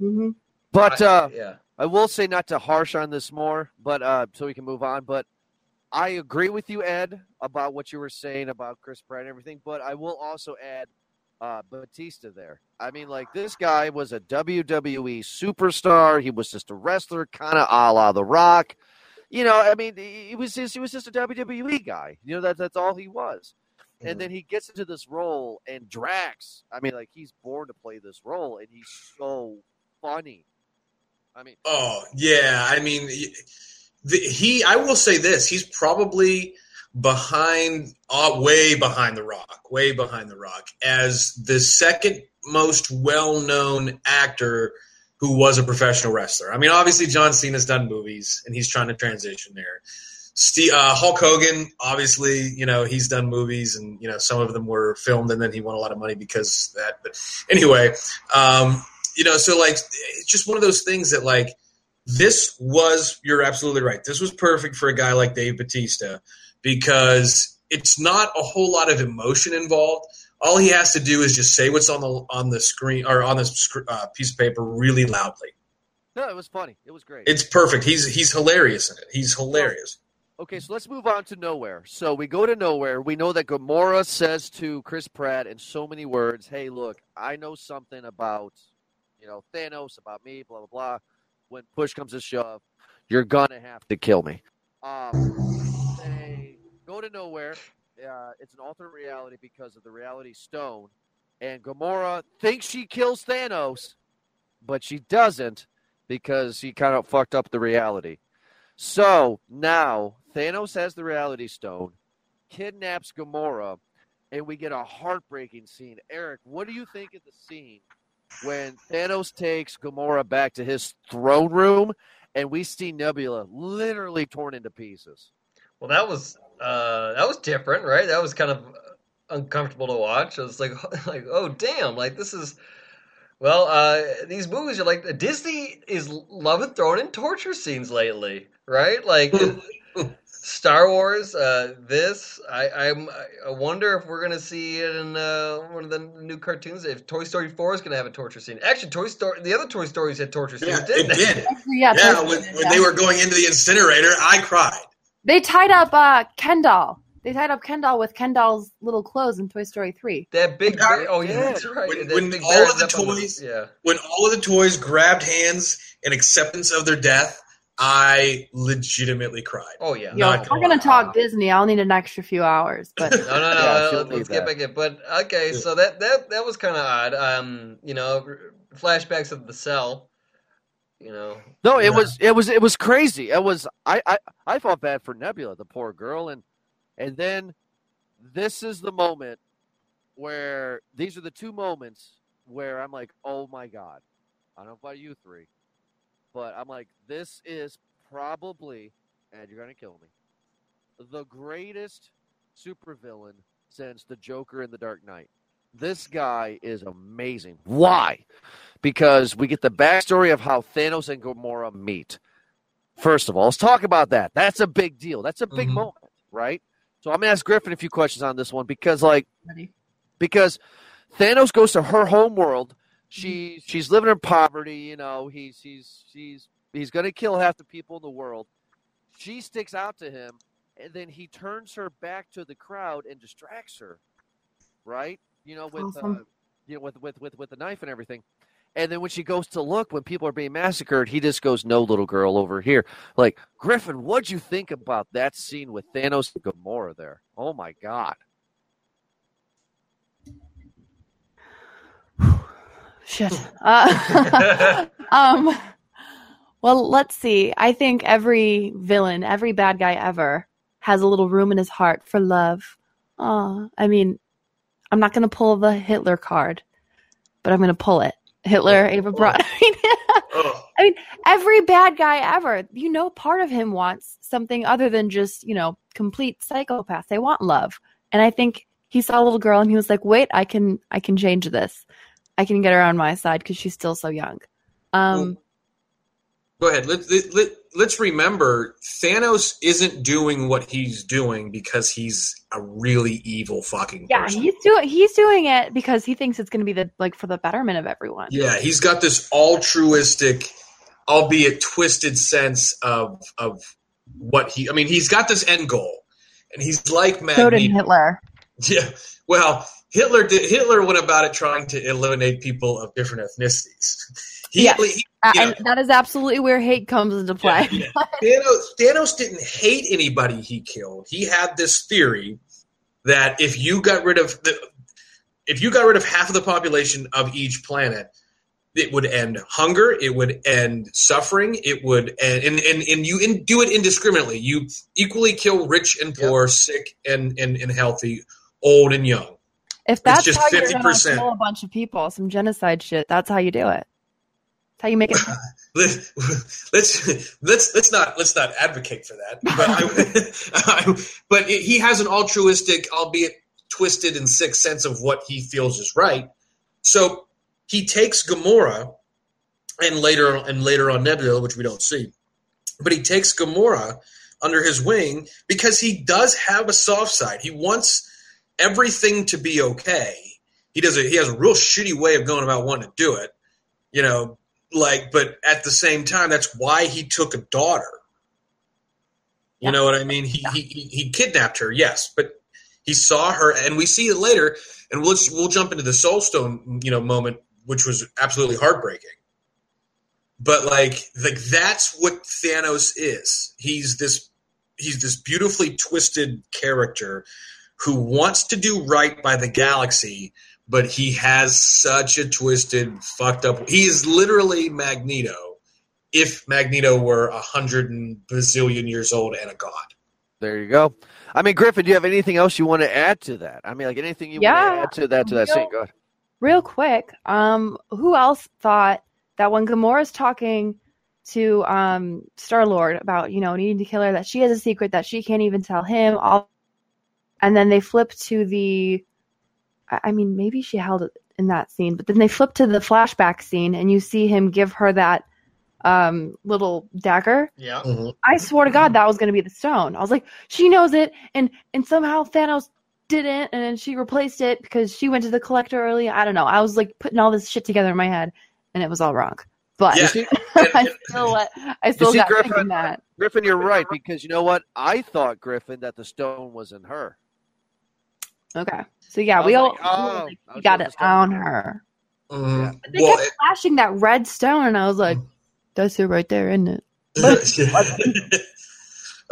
Mm-hmm. But I, uh, yeah, I will say, not to harsh on this more, but uh, so we can move on, but. I agree with you, Ed, about what you were saying about Chris Pratt and everything, but I will also add uh, Batista there. I mean, like, this guy was a W W E superstar. He was just a wrestler, kind of a la The Rock. You know, I mean, he was just, he was just a W W E guy. You know, that, that's all he was. Mm-hmm. And then he gets into this role, and Drax, I mean, like, he's born to play this role, and he's so funny. I mean. Oh, yeah. I mean. He... The, he, I will say this, he's probably behind, uh, way behind The Rock, way behind The Rock, as the second most well-known actor who was a professional wrestler. I mean, obviously, John Cena's done movies, and he's trying to transition there. Steve, uh, Hulk Hogan, obviously, you know, he's done movies, and, you know, some of them were filmed, and then he won a lot of money because of that. But anyway, um, you know, so, like, it's just one of those things that, like, this was, you're absolutely right, this was perfect for a guy like Dave Bautista because it's not a whole lot of emotion involved. All he has to do is just say what's on the on the screen or on the uh, piece of paper really loudly. No, it was funny. It was great. It's perfect. He's he's hilarious in it. He's hilarious. Okay, so let's move on to Nowhere. So we go to Nowhere. We know that Gamora says to Chris Pratt in so many words, hey, look, I know something about, you know, Thanos, about me, blah, blah, blah. When push comes to shove, you're going to have to kill me. Um, they go to Nowhere. Uh, it's an alternate reality because of the Reality Stone. And Gamora thinks she kills Thanos, but she doesn't because she kind of fucked up the reality. So now Thanos has the Reality Stone, kidnaps Gamora, and we get a heartbreaking scene. Eric, what do you think of the scene when Thanos takes Gamora back to his throne room and we see Nebula literally torn into pieces? Well, that was uh, that was different, right? That was kind of uncomfortable to watch. I was like, like, oh, damn, like this is, well, uh, these movies are like, Disney is loving throwing in torture scenes lately, right? Like Star Wars, uh, this, I, I'm, I wonder if we're going to see it in uh, one of the new cartoons, if Toy Story four is going to have a torture scene. Actually, Toy Story, the other Toy Stories had torture scenes, yeah, didn't it they? Did. Yeah, yeah when, did, when yeah. they were going into the incinerator, I cried. They tied up uh, Ken doll. They tied up Ken doll with Ken doll's little clothes in Toy Story three. That big bear, oh yeah, that's right. When, that when all of the toys, the, yeah. when all of the toys grabbed hands in acceptance of their death, I legitimately cried. Oh, yeah. Yo, if we're going to talk Disney, I'll need an extra few hours. But no, no, no. Yeah, no, no let's get back in. But, okay, yeah. so that, that, that was kind of odd. Um, you know, flashbacks of the cell, you know. No, it yeah. was it was, it was crazy. It was I, I, I felt bad for Nebula, the poor girl. And, and then this is the moment where – these are the two moments where I'm like, oh, my God. I don't know about you three. But I'm like, this is probably, and you're going to kill me, the greatest supervillain since the Joker in The Dark Knight. This guy is amazing. Why? Because we get the backstory of how Thanos and Gamora meet. First of all, let's talk about that. That's a big deal. That's a big mm-hmm. moment, right? So I'm going to ask Griffin a few questions on this one because, like, Ready? because Thanos goes to her homeworld. She she's living in poverty, you know. He's he's she's he's gonna kill half the people in the world. She sticks out to him, and then he turns her back to the crowd and distracts her, right? You know, with awesome. uh, you know, with with with with the knife and everything. And then when she goes to look, when people are being massacred, he just goes, "No, little girl, over here." Like, Griffin, what'd you think about that scene with Thanos and Gamora there? Oh my God. Shit. Uh, um, well, let's see. I think every villain, every bad guy ever has a little room in his heart for love. Uh, I mean, I'm not going to pull the Hitler card, but I'm going to pull it. Hitler, Eva Braun. I mean, I mean, every bad guy ever, you know, part of him wants something other than just, you know, complete psychopath. They want love. And I think he saw a little girl and he was like, wait, I can I can change this. I can get her on my side because she's still so young. Um, Go ahead. Let, let, let, let's remember, Thanos isn't doing what he's doing because he's a really evil fucking yeah, person. Yeah, he's, do- he's doing it because he thinks it's going to be the like for the betterment of everyone. Yeah, he's got this altruistic, albeit twisted sense of of what he – I mean, he's got this end goal. And he's like Magneto. So did Hitler. Yeah, well – Hitler did. Hitler went about it trying to eliminate people of different ethnicities. He, yes, he, you know, and that is absolutely where hate comes into play. Yeah, yeah. Thanos, Thanos didn't hate anybody he killed. He had this theory that if you got rid of the, if you got rid of half of the population of each planet, it would end hunger, it would end suffering, it would end, and and and you in, do it indiscriminately. You equally kill rich and poor, yep. sick and, and and healthy, old and young. If that's just how you're going to kill a bunch of people, some genocide shit, that's how you do it. That's how you make it. let's let's let's not let's not advocate for that. But I, I, but it, he has an altruistic, albeit twisted and sick, sense of what he feels is right. So he takes Gamora, and later and later on Nebula, which we don't see, but he takes Gamora under his wing because he does have a soft side. He wants everything to be okay. He does. A, he has a real shitty way of going about wanting to do it, you know. Like, but at the same time, that's why he took a daughter. You yeah. know what I mean? He, yeah. he he kidnapped her, yes, but he saw her, and we see it later. And we'll we'll jump into the Soul Stone, you know, moment, which was absolutely heartbreaking. But like, like that's what Thanos is. He's this. He's this beautifully twisted character who wants to do right by the galaxy, but he has such a twisted, fucked up... He is literally Magneto, if Magneto were a hundred and bazillion years old and a god. There you go. I mean, Griffin, do you have anything else you want to add to that? I mean, like anything you yeah, want to add to that, to that real, scene? Go ahead. Real quick, um, who else thought that when Gamora's talking to um, Star-Lord about, you know, needing to kill her, that she has a secret that she can't even tell him, all... And then they flip to the, I mean, maybe she held it in that scene, but then they flip to the flashback scene and you see him give her that um, little dagger. Yeah. Mm-hmm. I swear to God, that was going to be the stone. I was like, she knows it. And, and somehow Thanos didn't. And then she replaced it because she went to the Collector early. I don't know. I was like putting all this shit together in my head and it was all wrong. But yeah. I still, I still got Griffin, thinking that. Griffin, you're right. Because you know what? I thought, Griffin, that the stone was in her. Okay, so yeah, we all oh, we got it on her. Um, yeah. They well, kept flashing that red stone, and I was like, "That's it right there, isn't it?" a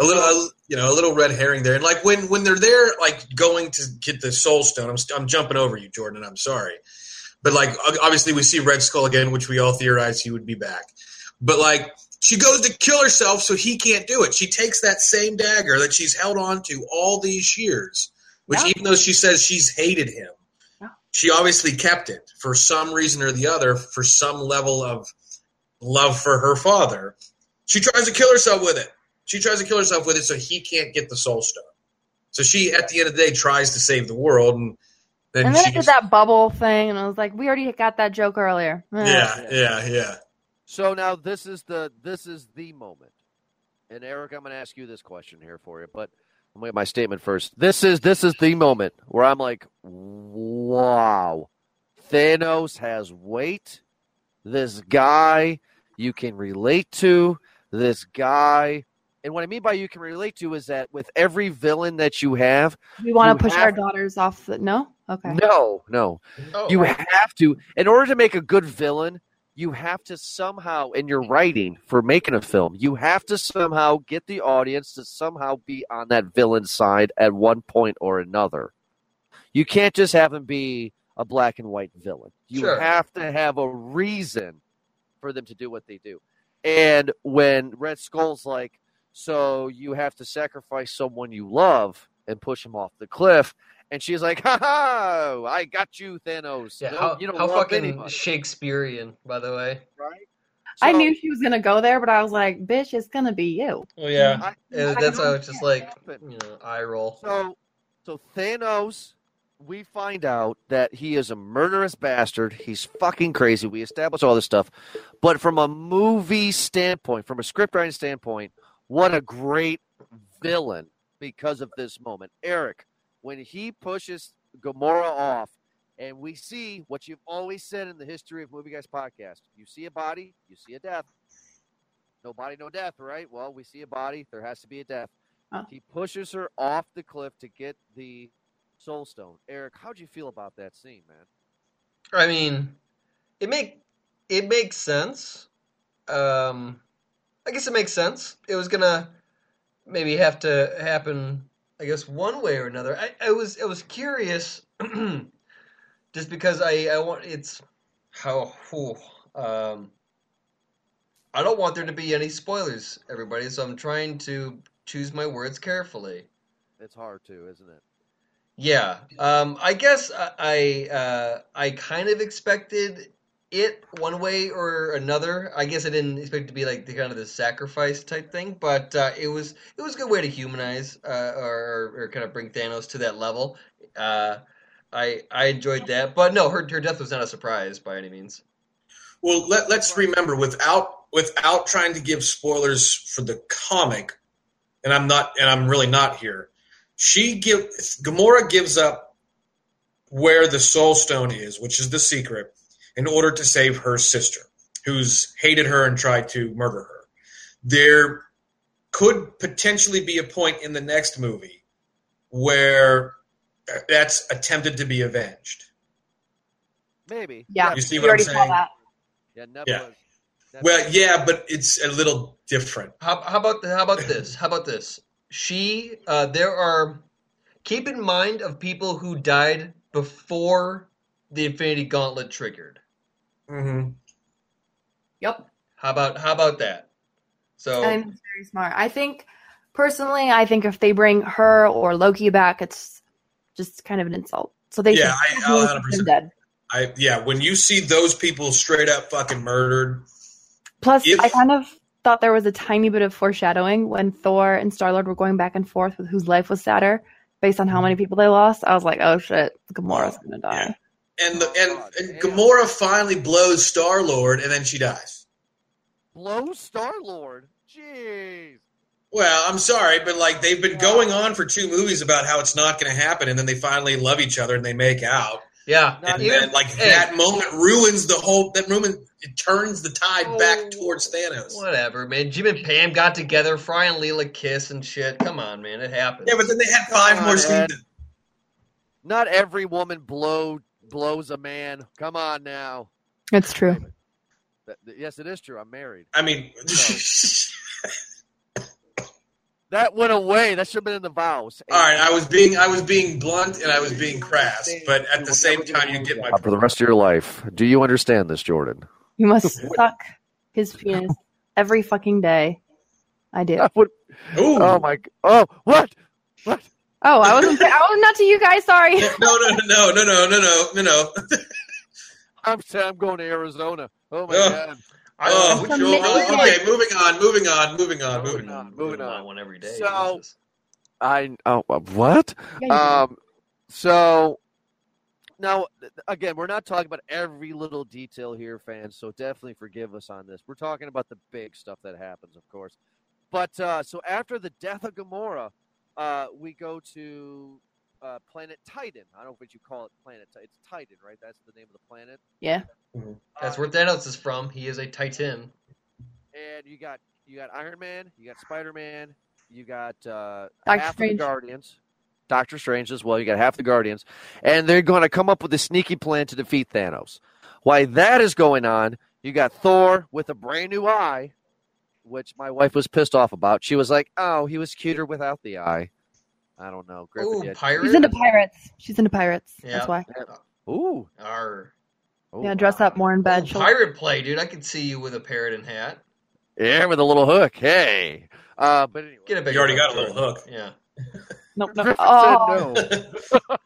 little, you know, a little red herring there. And like when, when they're there, like going to get the Soul Stone. I'm I'm jumping over you, Jordan. I'm sorry, but like obviously we see Red Skull again, which we all theorized he would be back. But like she goes to kill herself, so he can't do it. She takes that same dagger that she's held on to all these years. Which yeah. even though she says she's hated him, yeah. she obviously kept it for some reason or the other, for some level of love for her father. She tries to kill herself with it. She tries to kill herself with it so he can't get the Soul Stone. So she, at the end of the day, tries to save the world. And then, and then she did that bubble thing, and I was like, we already got that joke earlier. Yeah, yeah, yeah. So now this is the this is the moment. And, Eric, I'm going to ask you this question here for you, but I'm going to get my statement first. This is this is the moment where I'm like, wow, Thanos has weight. This guy you can relate to. This guy. And what I mean by you can relate to is that with every villain that you have. We want to push have, our daughters off. The, no? Okay. No, no. Oh. You have to. In order to make a good villain, you have to somehow, in your writing for making a film, you have to somehow get the audience to somehow be on that villain side at one point or another. You can't just have him be a black and white villain. You sure. have to have a reason for them to do what they do. And when Red Skull's like, so you have to sacrifice someone you love and push him off the cliff. And she's like, ha ha, I got you, Thanos. Yeah, no, how you don't how fucking anybody. Shakespearean, by the way. Right? So, I knew she was going to go there, but I was like, bitch, it's going to be you. Well, yeah. I, I, that's how it's just like, you know, eye roll. So, so Thanos we find out that he is a murderous bastard. He's fucking crazy. We establish all this stuff. But from a movie standpoint, from a script writing standpoint, what a great villain because of this moment. Eric, when he pushes Gamora off, and we see what you've always said in the history of Movie Guys Podcast. You see a body, you see a death. No body, no death, right? Well, we see a body. There has to be a death. Oh. He pushes her off the cliff to get the Soul Stone. Eric, how'd you feel about that scene, man? I mean, it make it makes sense. Um, I guess it makes sense. It was going to maybe have to happen, I guess, one way or another. I, I was I was curious... Just because I, I want it's how oh, um, I don't want there to be any spoilers, everybody. So I'm trying to choose my words carefully. It's hard to, isn't it? Yeah. Um. I guess I I, uh, I kind of expected it one way or another. I guess I didn't expect it to be like the kind of the sacrifice type thing, but uh, it was it was a good way to humanize uh, or or kind of bring Thanos to that level. Uh. I, I enjoyed that, but no, her her death was not a surprise by any means. Well, let, let's remember, without without trying to give spoilers for the comic, and I'm not, and I'm really not here. She give Gamora gives up where the Soul Stone is, which is the secret, in order to save her sister, who's hated her and tried to murder her. There could potentially be a point in the next movie where that's attempted to be avenged. Maybe. Yeah. You see what I'm saying? Yeah, Nebula. Yeah. Well, yeah, but it's a little different. How, how about the, how about this? How about this? She, uh, there are, keep in mind of people who died before the Infinity Gauntlet triggered. Mm-hmm. Yep. How about, how about that? So. I'm very smart. I think, personally, I think if they bring her or Loki back, it's just kind of an insult. So they yeah, should I, one hundred percent. Dead. I yeah. When you see those people straight up fucking murdered. Plus, if, I kind of thought there was a tiny bit of foreshadowing when Thor and Star-Lord were going back and forth with whose life was sadder, based on how many people they lost. I was like, oh shit, Gamora's gonna die. Yeah. And the, and, oh, and Gamora finally blows Star-Lord, and then she dies. Blows Star-Lord. Jeez. Well, I'm sorry, but like they've been going on for two movies about how it's not going to happen, and then they finally love each other and they make out. Yeah, and even, then like hey, that moment ruins the whole. That moment it turns the tide oh, back towards Thanos. Whatever, man. Jim and Pam got together. Fry and Leela kiss and shit. Come on, man. It happens. Yeah, but then they had five on, more scenes. Not every woman blow blows a man. Come on now. That's true. Yes, it is true. I'm married. I mean. So. That went away. That should have been in the vows. All right, I was being I was being blunt and I was being crass, but at the same time, you get my for the rest of your life. Do you understand this, Jordan? You must suck his penis every fucking day. I do. I would, oh my! Oh, what? What? Oh, I wasn't. Oh, not to you guys. Sorry. no, no, no, no, no, no, no, no. I'm I'm going to Arizona. Oh my oh. god. Oh, oh sure. Okay, moving on, moving on, moving on, moving on, moving on. One every day. So, I oh what? Yeah, um, so now again, we're not talking about every little detail here, fans. So definitely forgive us on this. We're talking about the big stuff that happens, of course. But uh, so after the death of Gamora, uh, we go to uh, planet Titan. I don't know what you call it, planet. It's Titan, right? That's the name of the planet. Yeah. That's where Thanos is from. He is a Titan. And you got you got Iron Man, you got Spider-Man, you got uh, half the Guardians, Doctor Strange as well. You got half the Guardians, and they're going to come up with a sneaky plan to defeat Thanos. While that is going on, you got Thor with a brand new eye, which my wife was pissed off about. She was like, "Oh, he was cuter without the eye." I don't know. Griffin, ooh, pirates. She's into pirates. She's into pirates. Yeah. That's why. Ooh. Our. Oh, yeah, dress up more in bed. Oh, pirate play, dude. I could see you with a parrot and hat. Yeah, with a little hook. Hey. Uh, but anyway. Get a you already got a little hook. Yeah. Nope, nope. Oh. No.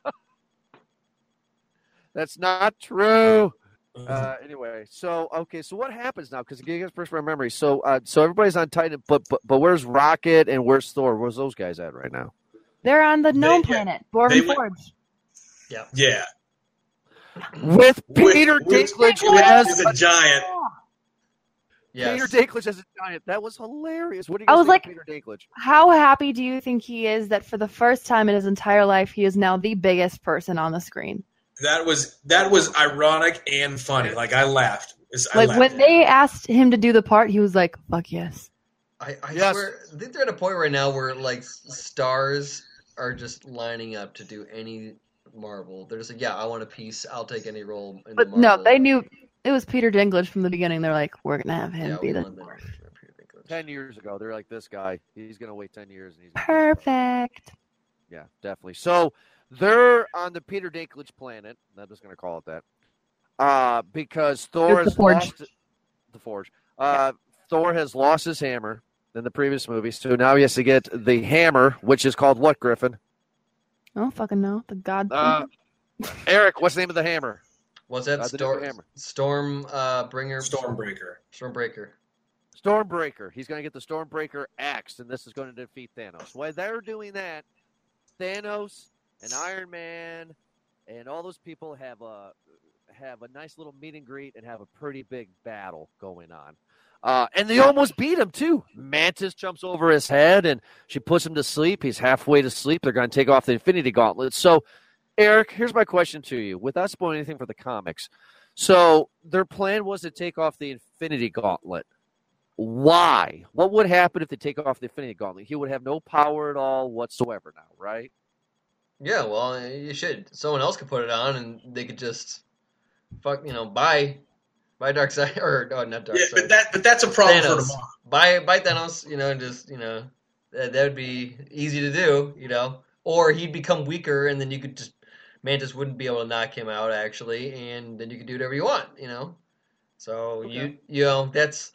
That's not true. Uh, anyway, so, okay, so what happens now? Because again, first my memory. So uh, so everybody's on Titan, but, but but where's Rocket and where's Thor? Where's those guys at right now? They're on the gnome they, planet, Borg Forge. Yeah. Yeah. With Peter with, Dinklage with, as a giant. Yes. Peter Dinklage as a giant. That was hilarious. What do you I was like, Peter Dinklage? How happy do you think he is that for the first time in his entire life, he is now the biggest person on the screen? That was that was ironic and funny. Like, I laughed. I like, laughed. When they asked him to do the part, he was like, fuck yes. I, I yes. swear, I think they're at a point right now where, like, stars are just lining up to do any Marvel. There's a, yeah, I want a piece. I'll take any role in but the Marvel. No, they knew it was Peter Dinklage from the beginning. They're like, we're going to have him yeah, be the Marvel. Ten years ago, they're like, this guy, he's going to wait ten years. And he's perfect. Yeah, definitely. So they're on the Peter Dinklage planet. I'm just going to call it that. Uh, because Thor has lost the forge. Uh, yeah. Thor has lost his hammer in the previous movie, so now he has to get the hammer, which is called what, Griffin? I don't fucking know. The god. Uh, Eric, what's the name of the hammer? Was that uh, Storm hammer? Storm uh, bringer? Stormbreaker. Stormbreaker. Stormbreaker. He's going to get the Stormbreaker axe, and this is going to defeat Thanos. While they're doing that, Thanos and Iron Man and all those people have a have a nice little meet and greet and have a pretty big battle going on. Uh, and they almost beat him, too. Mantis jumps over his head, and she puts him to sleep. He's halfway to sleep. They're going to take off the Infinity Gauntlet. So, Eric, here's my question to you. Without spoiling anything for the comics, so their plan was to take off the Infinity Gauntlet. Why? What would happen if they take off the Infinity Gauntlet? He would have no power at all whatsoever now, right? Yeah, well, you should. Someone else could put it on, and they could just, fuck, you know, bye. Buy Darkseid, or oh, not Darkseid. Yeah, but that, but that's a problem Thanos. For tomorrow. Buy, buy Thanos, you know, and just, you know, that, that would be easy to do, you know. Or he'd become weaker, and then you could just, Mantis wouldn't be able to knock him out, actually, and then you could do whatever you want, you know. So okay. you, you know, that's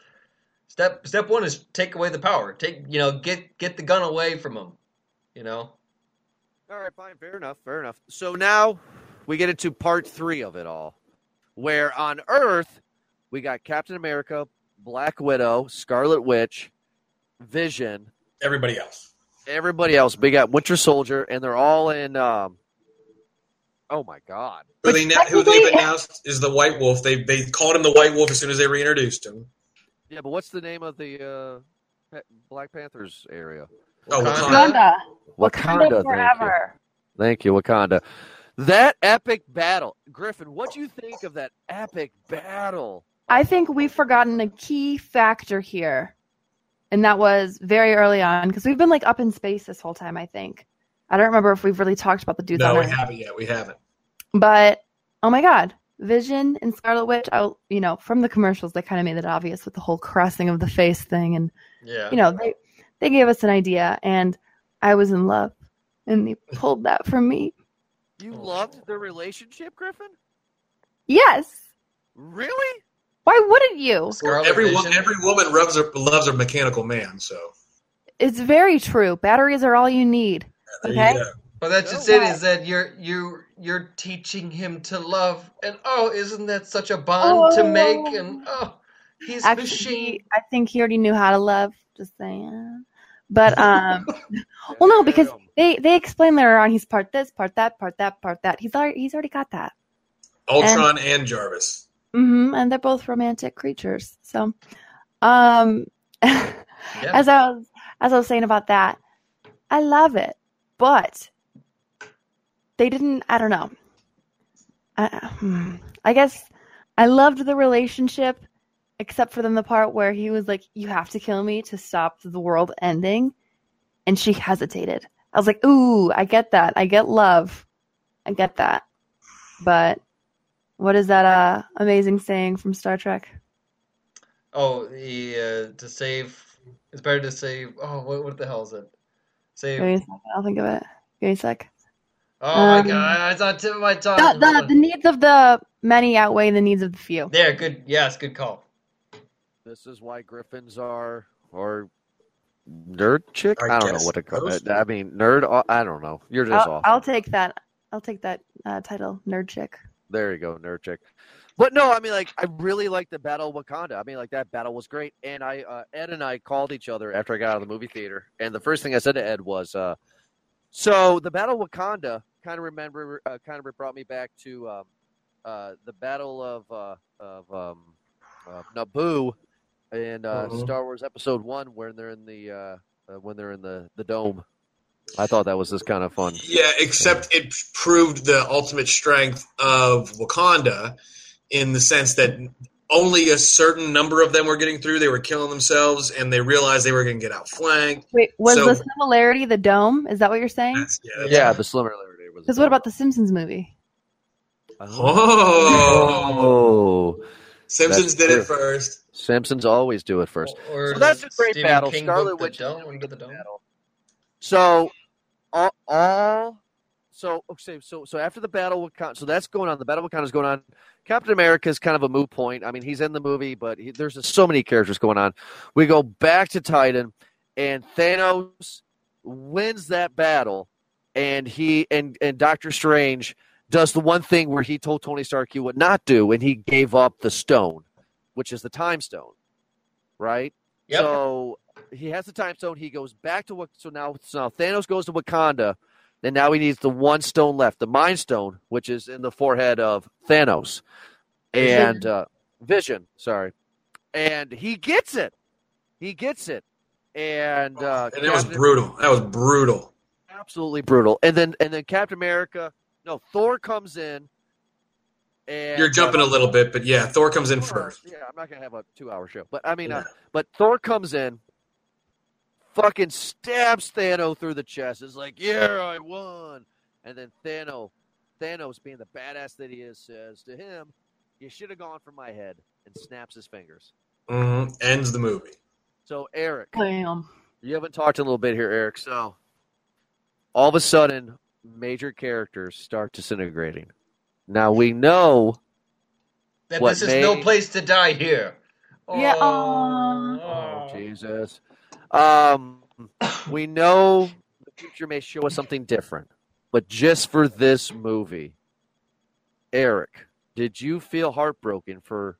step step one is take away the power, take, you know, get get the gun away from him, you know. All right, fine, fair enough, fair enough. So now we get into part three of it all, where on Earth. We got Captain America, Black Widow, Scarlet Witch, Vision. Everybody else. Everybody else. We got Winter Soldier, and they're all in. Um, oh my God! Who, they, who they've announced is the White Wolf. They they called him the White Wolf as soon as they reintroduced him. Yeah, but what's the name of the uh, Black Panthers area? Oh, Wakanda. Wakanda, Wakanda forever. Thank you, thank you Wakanda. That epic battle, Griffin. What do you think of that epic battle? I think we've forgotten a key factor here, and that was very early on, because we've been like up in space this whole time, I think. I don't remember if we've really talked about the dudes. No, we haven't yet. We haven't. But, oh my God, Vision and Scarlet Witch, I, you know, from the commercials, they kind of made it obvious with the whole crossing of the face thing. And, yeah. you know, they, they gave us an idea, and I was in love, and they pulled that from me. You loved their relationship, Griffin? Yes. Really? Why wouldn't you? Scarlet every wo- every woman loves her, loves her mechanical man, so. It's very true. Batteries are all you need. Yeah, okay? You well, that's just oh, it, wow. is that you're, you're, you're teaching him to love. And, oh, isn't that such a bond oh, to make? And, oh, he's a machine. I think he already knew how to love. Just saying. But, um, well, no, because they, they explain later on he's part this, part that, part that, part that. He's already, he's already got that. Ultron and, and Jarvis. Mm-hmm, and they're both romantic creatures. So, um, yeah. as I was as I was saying about that, I love it, but they didn't. I don't know. I, I guess I loved the relationship, except for them the part where he was like, "You have to kill me to stop the world ending," and she hesitated. I was like, "Ooh, I get that. I get love. I get that," but. What is that uh, amazing saying from Star Trek? Oh, the uh, to save, it's better to save. Oh, what what the hell is it? Save. Give me a second, I'll think of it. Give me a sec. Oh um, my God, it's on tip of my tongue. The, the, the needs of the many outweigh the needs of the few. There, good. Yes, good call. This is why Griffins are or nerd chick. I, I don't know what to call it. I mean, nerd. I don't know. You're just I'll, off. I'll take that. I'll take that uh, title, nerd chick. There you go, nerd chick. But no, I mean, like, I really liked the Battle of Wakanda. I mean, like, that battle was great. And I, uh, Ed and I called each other after I got out of the movie theater. And the first thing I said to Ed was, uh, so the Battle of Wakanda, kind of remember, uh, kind of brought me back to um, uh, the Battle of uh, of um, uh, Naboo in uh, mm-hmm. Star Wars Episode One, when they're in the uh, uh, when they're in the, the dome. I thought that was just kind of fun. Yeah, except it proved the ultimate strength of Wakanda in the sense that only a certain number of them were getting through. They were killing themselves, and they realized they were going to get outflanked. Wait, was so, the similarity the dome? Is that what you're saying? That's, yeah, that's yeah right. The similarity was. Because what about the Simpsons movie? Oh. oh. Simpsons did it first. Simpsons always do it first. Or so that's a great Stephen battle. King Scarlet Witch the dome. The dome. Battle. So, all, all so okay, so so after the battle, so that's going on. The battle of Wakanda is going on. Captain America is kind of a moot point. I mean, he's in the movie, but he, there's just so many characters going on. We go back to Titan, and Thanos wins that battle, and he and and Doctor Strange does the one thing where he told Tony Stark he would not do, and he gave up the stone, which is the Time Stone, right? Yep. So. He has the Time Stone. He goes back to what? So now, so now Thanos goes to Wakanda, and now he needs the one stone left, the Mind Stone, which is in the forehead of Thanos, and uh, Vision. Sorry, and he gets it. He gets it, and uh, and it was brutal. That was brutal. Absolutely brutal. And then and then Captain America. No, Thor comes in. And, You're jumping uh, a little bit, but yeah, Thor comes in Thor, first. Yeah, I'm not gonna have a two-hour show, but I mean, yeah. uh, but Thor comes in. Fucking stabs Thanos through the chest. It's like, yeah, I won. And then Thanos, Thanos being the badass that he is, says to him, you should have gone for my head, and snaps his fingers. Mm-hmm. Ends the movie. So, Eric. Damn. You haven't talked in a little bit here, Eric. So, all of a sudden, major characters start disintegrating. Now, we know that this is may... no place to die here. Yeah. Oh, oh Jesus. Um, we know the future may show us something different, but just for this movie, Eric, did you feel heartbroken for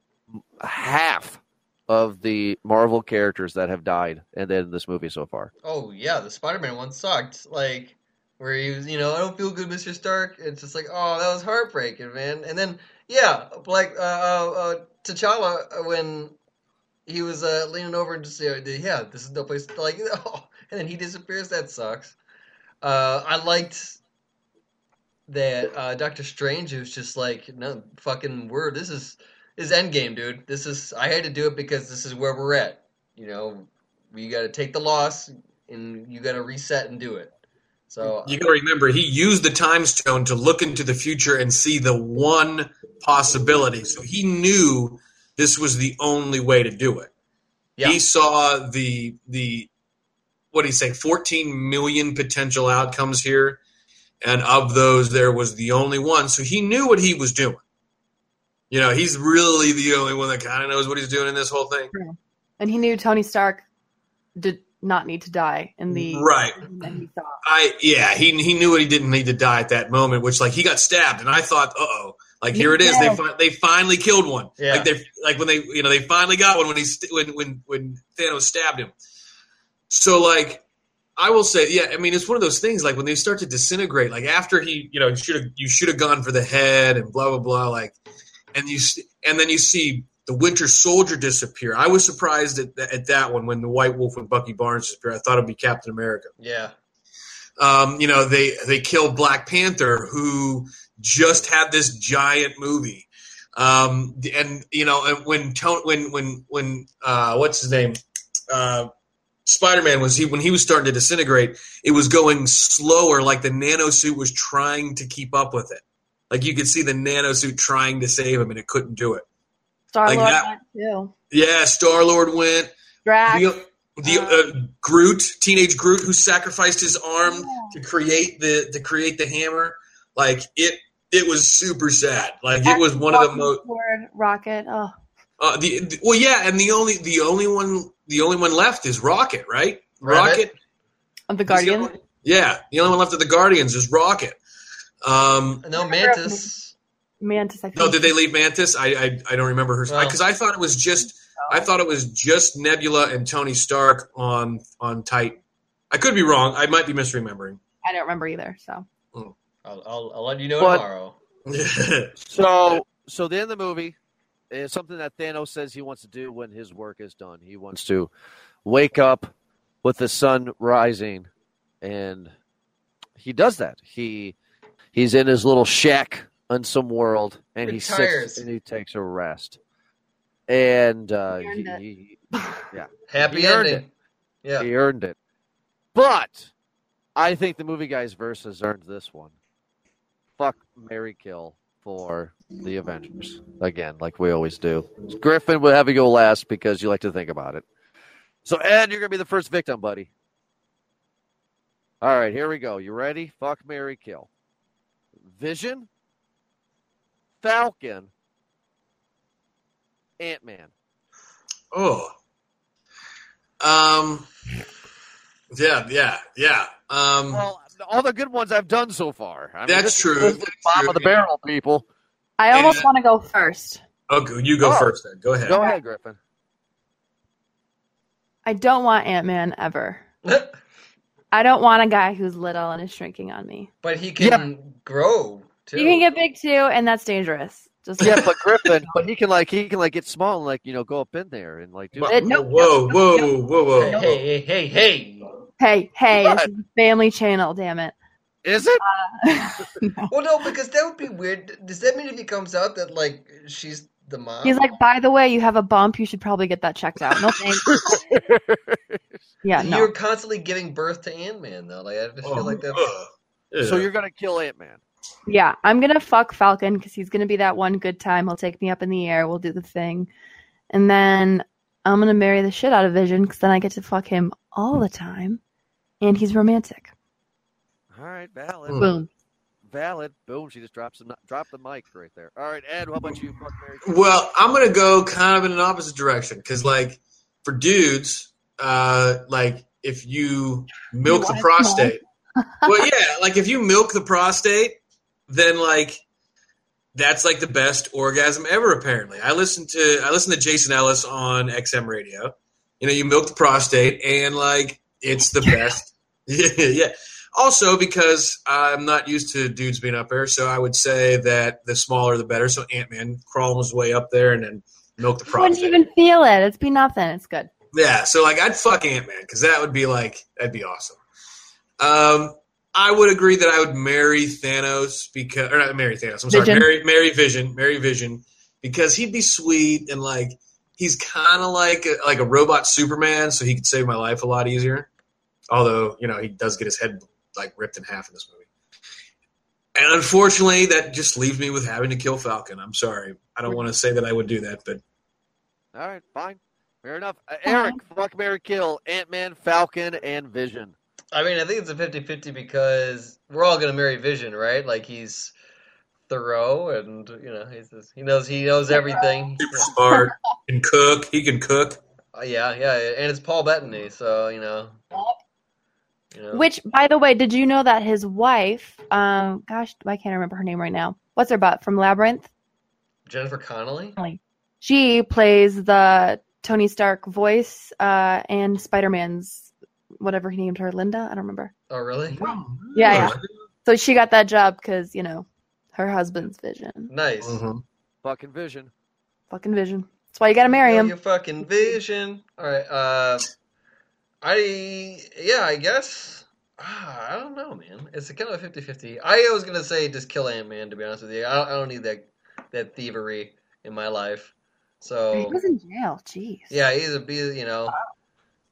half of the Marvel characters that have died and in this movie so far? Oh yeah, the Spider-Man one sucked. Like where he was, you know, I don't feel good, Mister Stark. It's just like, oh, that was heartbreaking, man. And then yeah, like uh, uh, T'Challa when. He was uh, leaning over and just, you know, yeah, this is no place. Like, oh, and then he disappears. That sucks. Uh, I liked that uh, Doctor Strange was just like, no fucking word. This is this is Endgame, dude. This is I had to do it because this is where we're at. You know, we got to take the loss and you got to reset and do it. So you got to remember, he used the Time Stone to look into the future and see the one possibility. So he knew. This was the only way to do it. Yeah. He saw the the what do you say, fourteen million potential outcomes here, and of those, there was the only one. So he knew what he was doing. You know, he's really the only one that kind of knows what he's doing in this whole thing. And he knew Tony Stark did not need to die in the right. That he saw. I yeah, he he knew what he didn't need to die at that moment, which like he got stabbed, and I thought, uh oh. Like here it is, they fi- they finally killed one. Yeah. Like they like when they you know they finally got one when he st- when when when Thanos stabbed him. So like I will say yeah I mean it's one of those things like when they start to disintegrate like after he you know should have you should have gone for the head and blah blah blah like and you and then you see the Winter Soldier disappear. I was surprised at th- at that one when the White Wolf and Bucky Barnes disappeared. I thought it'd be Captain America. Yeah. Um, you know they they killed Black Panther who. Just had this giant movie, um, and you know when when when when uh, what's his name, uh, Spider-Man was he when he was starting to disintegrate, it was going slower. Like the nanosuit was trying to keep up with it. Like you could see the nanosuit trying to save him, and it couldn't do it. Star-Lord like that, went too. Yeah, Star-Lord went. Drax. The, the uh, uh, Groot, teenage Groot, who sacrificed his arm yeah. to create the to create the hammer. Like it, it was super sad. Like it was one of the most Rocket. Oh, uh, the, the well, yeah, and the only the only one the only one left is Rocket, right? Rocket of the Guardians. The yeah, the only one left of the Guardians is Rocket. Um, no, Mantis. Mantis. I think. No, did they leave Mantis? I I, I don't remember her because well, I, I thought it was just I thought it was just Nebula and Tony Stark on on Titan. I could be wrong. I might be misremembering. I don't remember either. So. Mm. I'll I'll, I'll let you know but, tomorrow. so so the end of the movie is something that Thanos says he wants to do when his work is done. He wants to wake up with the sun rising, and he does that. He he's in his little shack on some world, and he sits and he takes a rest. And uh, he, he, yeah, happy he ending. Earned it. Yeah, he earned it. But I think the Movie Guys verse has earned this one. Fuck, marry, kill for the Avengers again, like we always do. Griffin will have you go last because you like to think about it. So Ed, you're gonna be the first victim, buddy. All right, here we go. You ready? Fuck, marry, kill. Vision, Falcon, Ant-Man. Oh. Um. Yeah, yeah, yeah. Um, well, all the good ones I've done so far. I mean, that's true. This is the bottom of the barrel, people. I almost and, want to go first. Oh, you go oh. first then. Go ahead. Go ahead, Griffin. I don't want Ant-Man ever. I don't want a guy who's little and is shrinking on me. But he can yeah. grow too. He can get big too, and that's dangerous. Just yeah, but Griffin, but he can like he can like get small and like you know go up in there and like do. Whoa, it. No, whoa, no, whoa, no. whoa, whoa, whoa! Hey, hey, hey, hey! Hey, hey! What? This is a family channel, damn it! Is it? Uh, no. Well, no, because that would be weird. Does that mean if he comes out that like she's the mom? He's like, by the way, you have a bump. You should probably get that checked out. No thanks. yeah, no. You're constantly giving birth to Ant-Man though. Like I just feel oh, like that. Uh, yeah. So you're gonna kill Ant-Man. Yeah, I'm going to fuck Falcon because he's going to be that one good time. He'll take me up in the air. We'll do the thing. And then I'm going to marry the shit out of Vision because then I get to fuck him all the time. And he's romantic. All right, valid. Boom. Valid. Boom. She just drops the, dropped the mic right there. All right, Ed, how about you? Fuck, marry, kill? Well, I'm going to go kind of in an opposite direction because, like, for dudes, uh, like, if you milk you the prostate. well, yeah, like, if you milk the prostate. Then like that's like the best orgasm ever. Apparently, I listened to I listened to Jason Ellis on X M radio. You know, you milk the prostate, and like it's the yeah. best. yeah, yeah. Also, because I'm not used to dudes being up there, so I would say that the smaller the better. So Ant-Man crawls his way up there and then milk the prostate. You wouldn't even feel it. It's be nothing. It's good. Yeah. So like, I'd fuck Ant-Man because that would be like that'd be awesome. Um. I would agree that I would marry Thanos because, or not marry Thanos. I'm Vision. sorry, marry, marry Vision, marry Vision, because he'd be sweet and like he's kind of like a, like a robot Superman, so he could save my life a lot easier. Although you know he does get his head like ripped in half in this movie, and unfortunately that just leaves me with having to kill Falcon. I'm sorry, I don't want to say that I would do that, but all right, fine, fair enough. Uh, Eric, fuck, marry, kill, Ant-Man, Falcon, and Vision. I mean, I think it's a fifty-fifty because we're all going to marry Vision, right? Like, he's thorough and, you know, he's just, he knows he knows everything. Super smart. He can cook. He can cook. Uh, yeah, yeah. And it's Paul Bettany, so, you know, you know. Which, by the way, did you know that his wife, um, gosh, I can't remember her name right now. What's her butt? From Labyrinth? Jennifer Connelly? She plays the Tony Stark voice uh, and Spider-Man's whatever he named her, Linda, I don't remember. Oh, really? Yeah, yeah. So she got that job because, you know, her husband's Vision. Nice. Mm-hmm. Fucking Vision. Fucking Vision. That's why you gotta marry you know him. Your fucking Vision. All right. Uh, I, yeah, I guess. Ah, I don't know, man. It's a kind of a fifty-fifty. I was gonna say just kill Ant-Man, to be honest with you. I don't, I don't need that that thievery in my life. So he was in jail. Jeez. Yeah, he's a, he's, you know. Wow.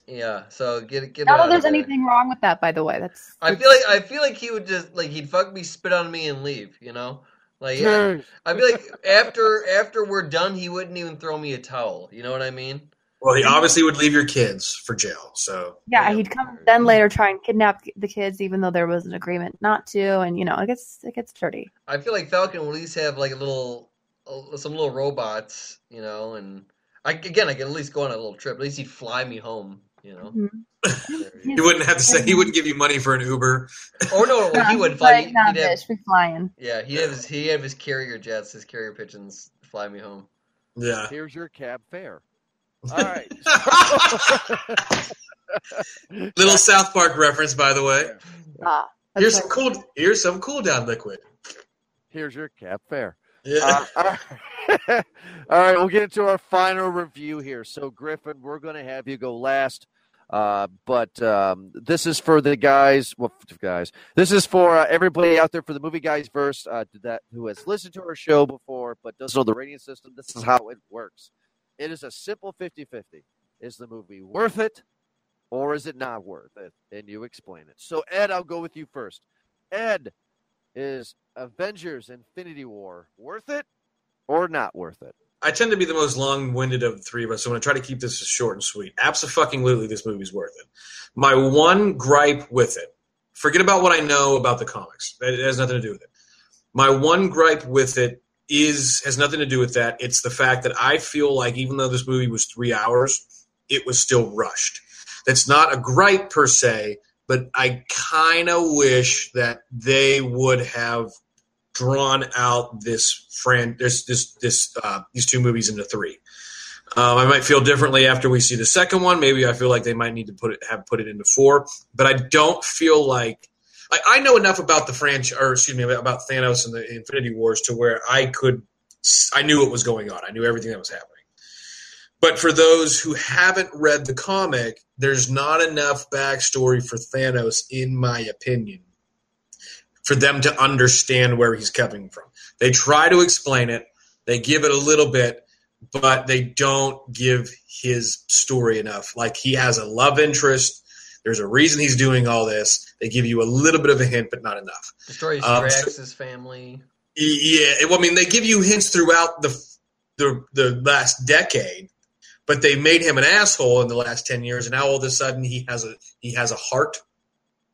Yeah, so get get. Not that there's anything wrong with that, by the way. That's. I feel like I feel like he would just like he'd fuck me, spit on me, and leave. You know, like I, I feel like after after we're done, he wouldn't even throw me a towel. You know what I mean? Well, he obviously would leave your kids for jail. So yeah, yeah. He'd come then later try and kidnap the kids, even though there was an agreement not to. And you know, it gets it gets dirty. I feel like Falcon will at least have like a little some little robots, you know, and I, again, I could at least go on a little trip. At least he'd fly me home. You know, mm-hmm. you wouldn't have to say he wouldn't give you money for an Uber. Oh no, well, he would fly. Like, nah, bitch, we're flying. Yeah, he has he have his carrier jets, his carrier pigeons fly me home. Yeah, here's your cab fare. All right. Little South Park reference, by the way. Ah, That's here's some cool. Here's some cool down liquid. Here's your cap fare. Yeah. Uh, all right. All right, we'll get into our final review here. So, Griffin, we're going to have you go last, uh, but um, this is for the guys. Well, guys, this is for uh, everybody out there for the Movie Guys verse uh, that who has listened to our show before but doesn't know the rating system. This is how it works. It is a simple fifty-fifty. Is the movie worth it, or is it not worth it? And you explain it. So, Ed, I'll go with you first. Ed, is Avengers Infinity War worth it or not worth it? I tend to be the most long-winded of the three of us, so I'm going to try to keep this short and sweet. Abso-fucking-lutely, this movie's worth it. My one gripe with it, forget about what I know about the comics. It has nothing to do with it. My one gripe with it is has nothing to do with that. It's the fact that I feel like even though this movie was three hours, it was still rushed. That's not a gripe per se, but I kind of wish that they would have drawn out this friend, this, this, this, uh, these two movies into three. Um, I might feel differently after we see the second one. Maybe I feel like they might need to put it, have put it into four. But I don't feel like I, I know enough about the franchise, or excuse me, about Thanos and the Infinity Wars to where I could, I knew what was going on. I knew everything that was happening. But for those who haven't read the comic, there's not enough backstory for Thanos, in my opinion, for them to understand where he's coming from. They try to explain it. They give it a little bit, but they don't give his story enough. Like, he has a love interest. There's a reason he's doing all this. They give you a little bit of a hint, but not enough. Destroys um, Drax's family. Yeah. Well, I mean, they give you hints throughout the the, the last decade. But they made him an asshole in the last ten years, and now all of a sudden he has a he has a heart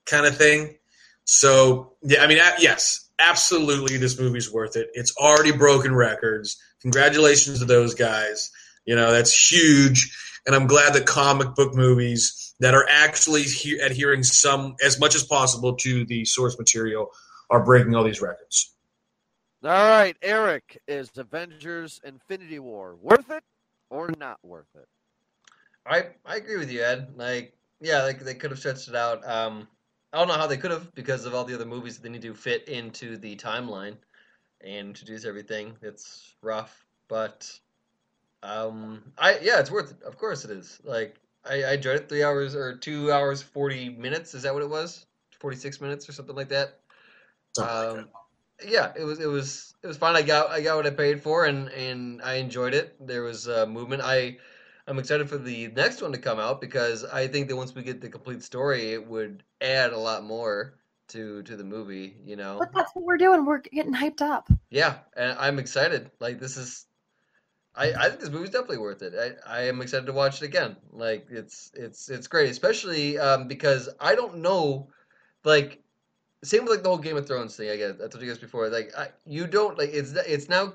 kind of thing. So, yeah, I mean, yes, absolutely this movie's worth it. It's already broken records. Congratulations to those guys. You know, that's huge, and I'm glad that comic book movies that are actually he- adhering some as much as possible to the source material are breaking all these records. All right, Eric, is Avengers Infinity War worth it? Or not worth it? I I agree with you, Ed. Like, yeah, like they could have stretched it out. Um, I don't know how they could have because of all the other movies that they need to fit into the timeline and introduce everything. It's rough, but um, I yeah, it's worth it. Of course it is. Like, I, I enjoyed it. Three hours or two hours forty minutes. Is that what it was? Forty-six minutes or something like that. Something um, like that. Yeah, it was it was it was fun. I got I got what I paid for, and, and I enjoyed it. There was uh, movement. I I'm excited for the next one to come out because I think that once we get the complete story, it would add a lot more to, to the movie. You know, but that's what we're doing. We're getting hyped up. Yeah, and I'm excited. Like, this is, I, I think this movie's definitely worth it. I, I am excited to watch it again. Like, it's it's it's great, especially um, because I don't know, like. Same with like the whole Game of Thrones thing. I guess I told you guys before. Like I, you don't like it's it's now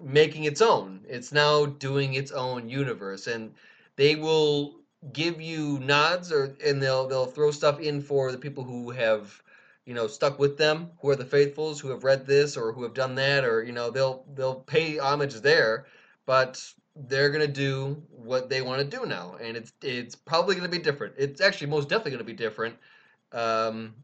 making its own. It's now doing its own universe, and they will give you nods, or and they'll they'll throw stuff in for the people who have, you know, stuck with them, who are the faithfuls, who have read this or who have done that, or you know they'll they'll pay homage there, but they're gonna do what they want to do now, and it's it's probably gonna be different. It's actually most definitely gonna be different. Um,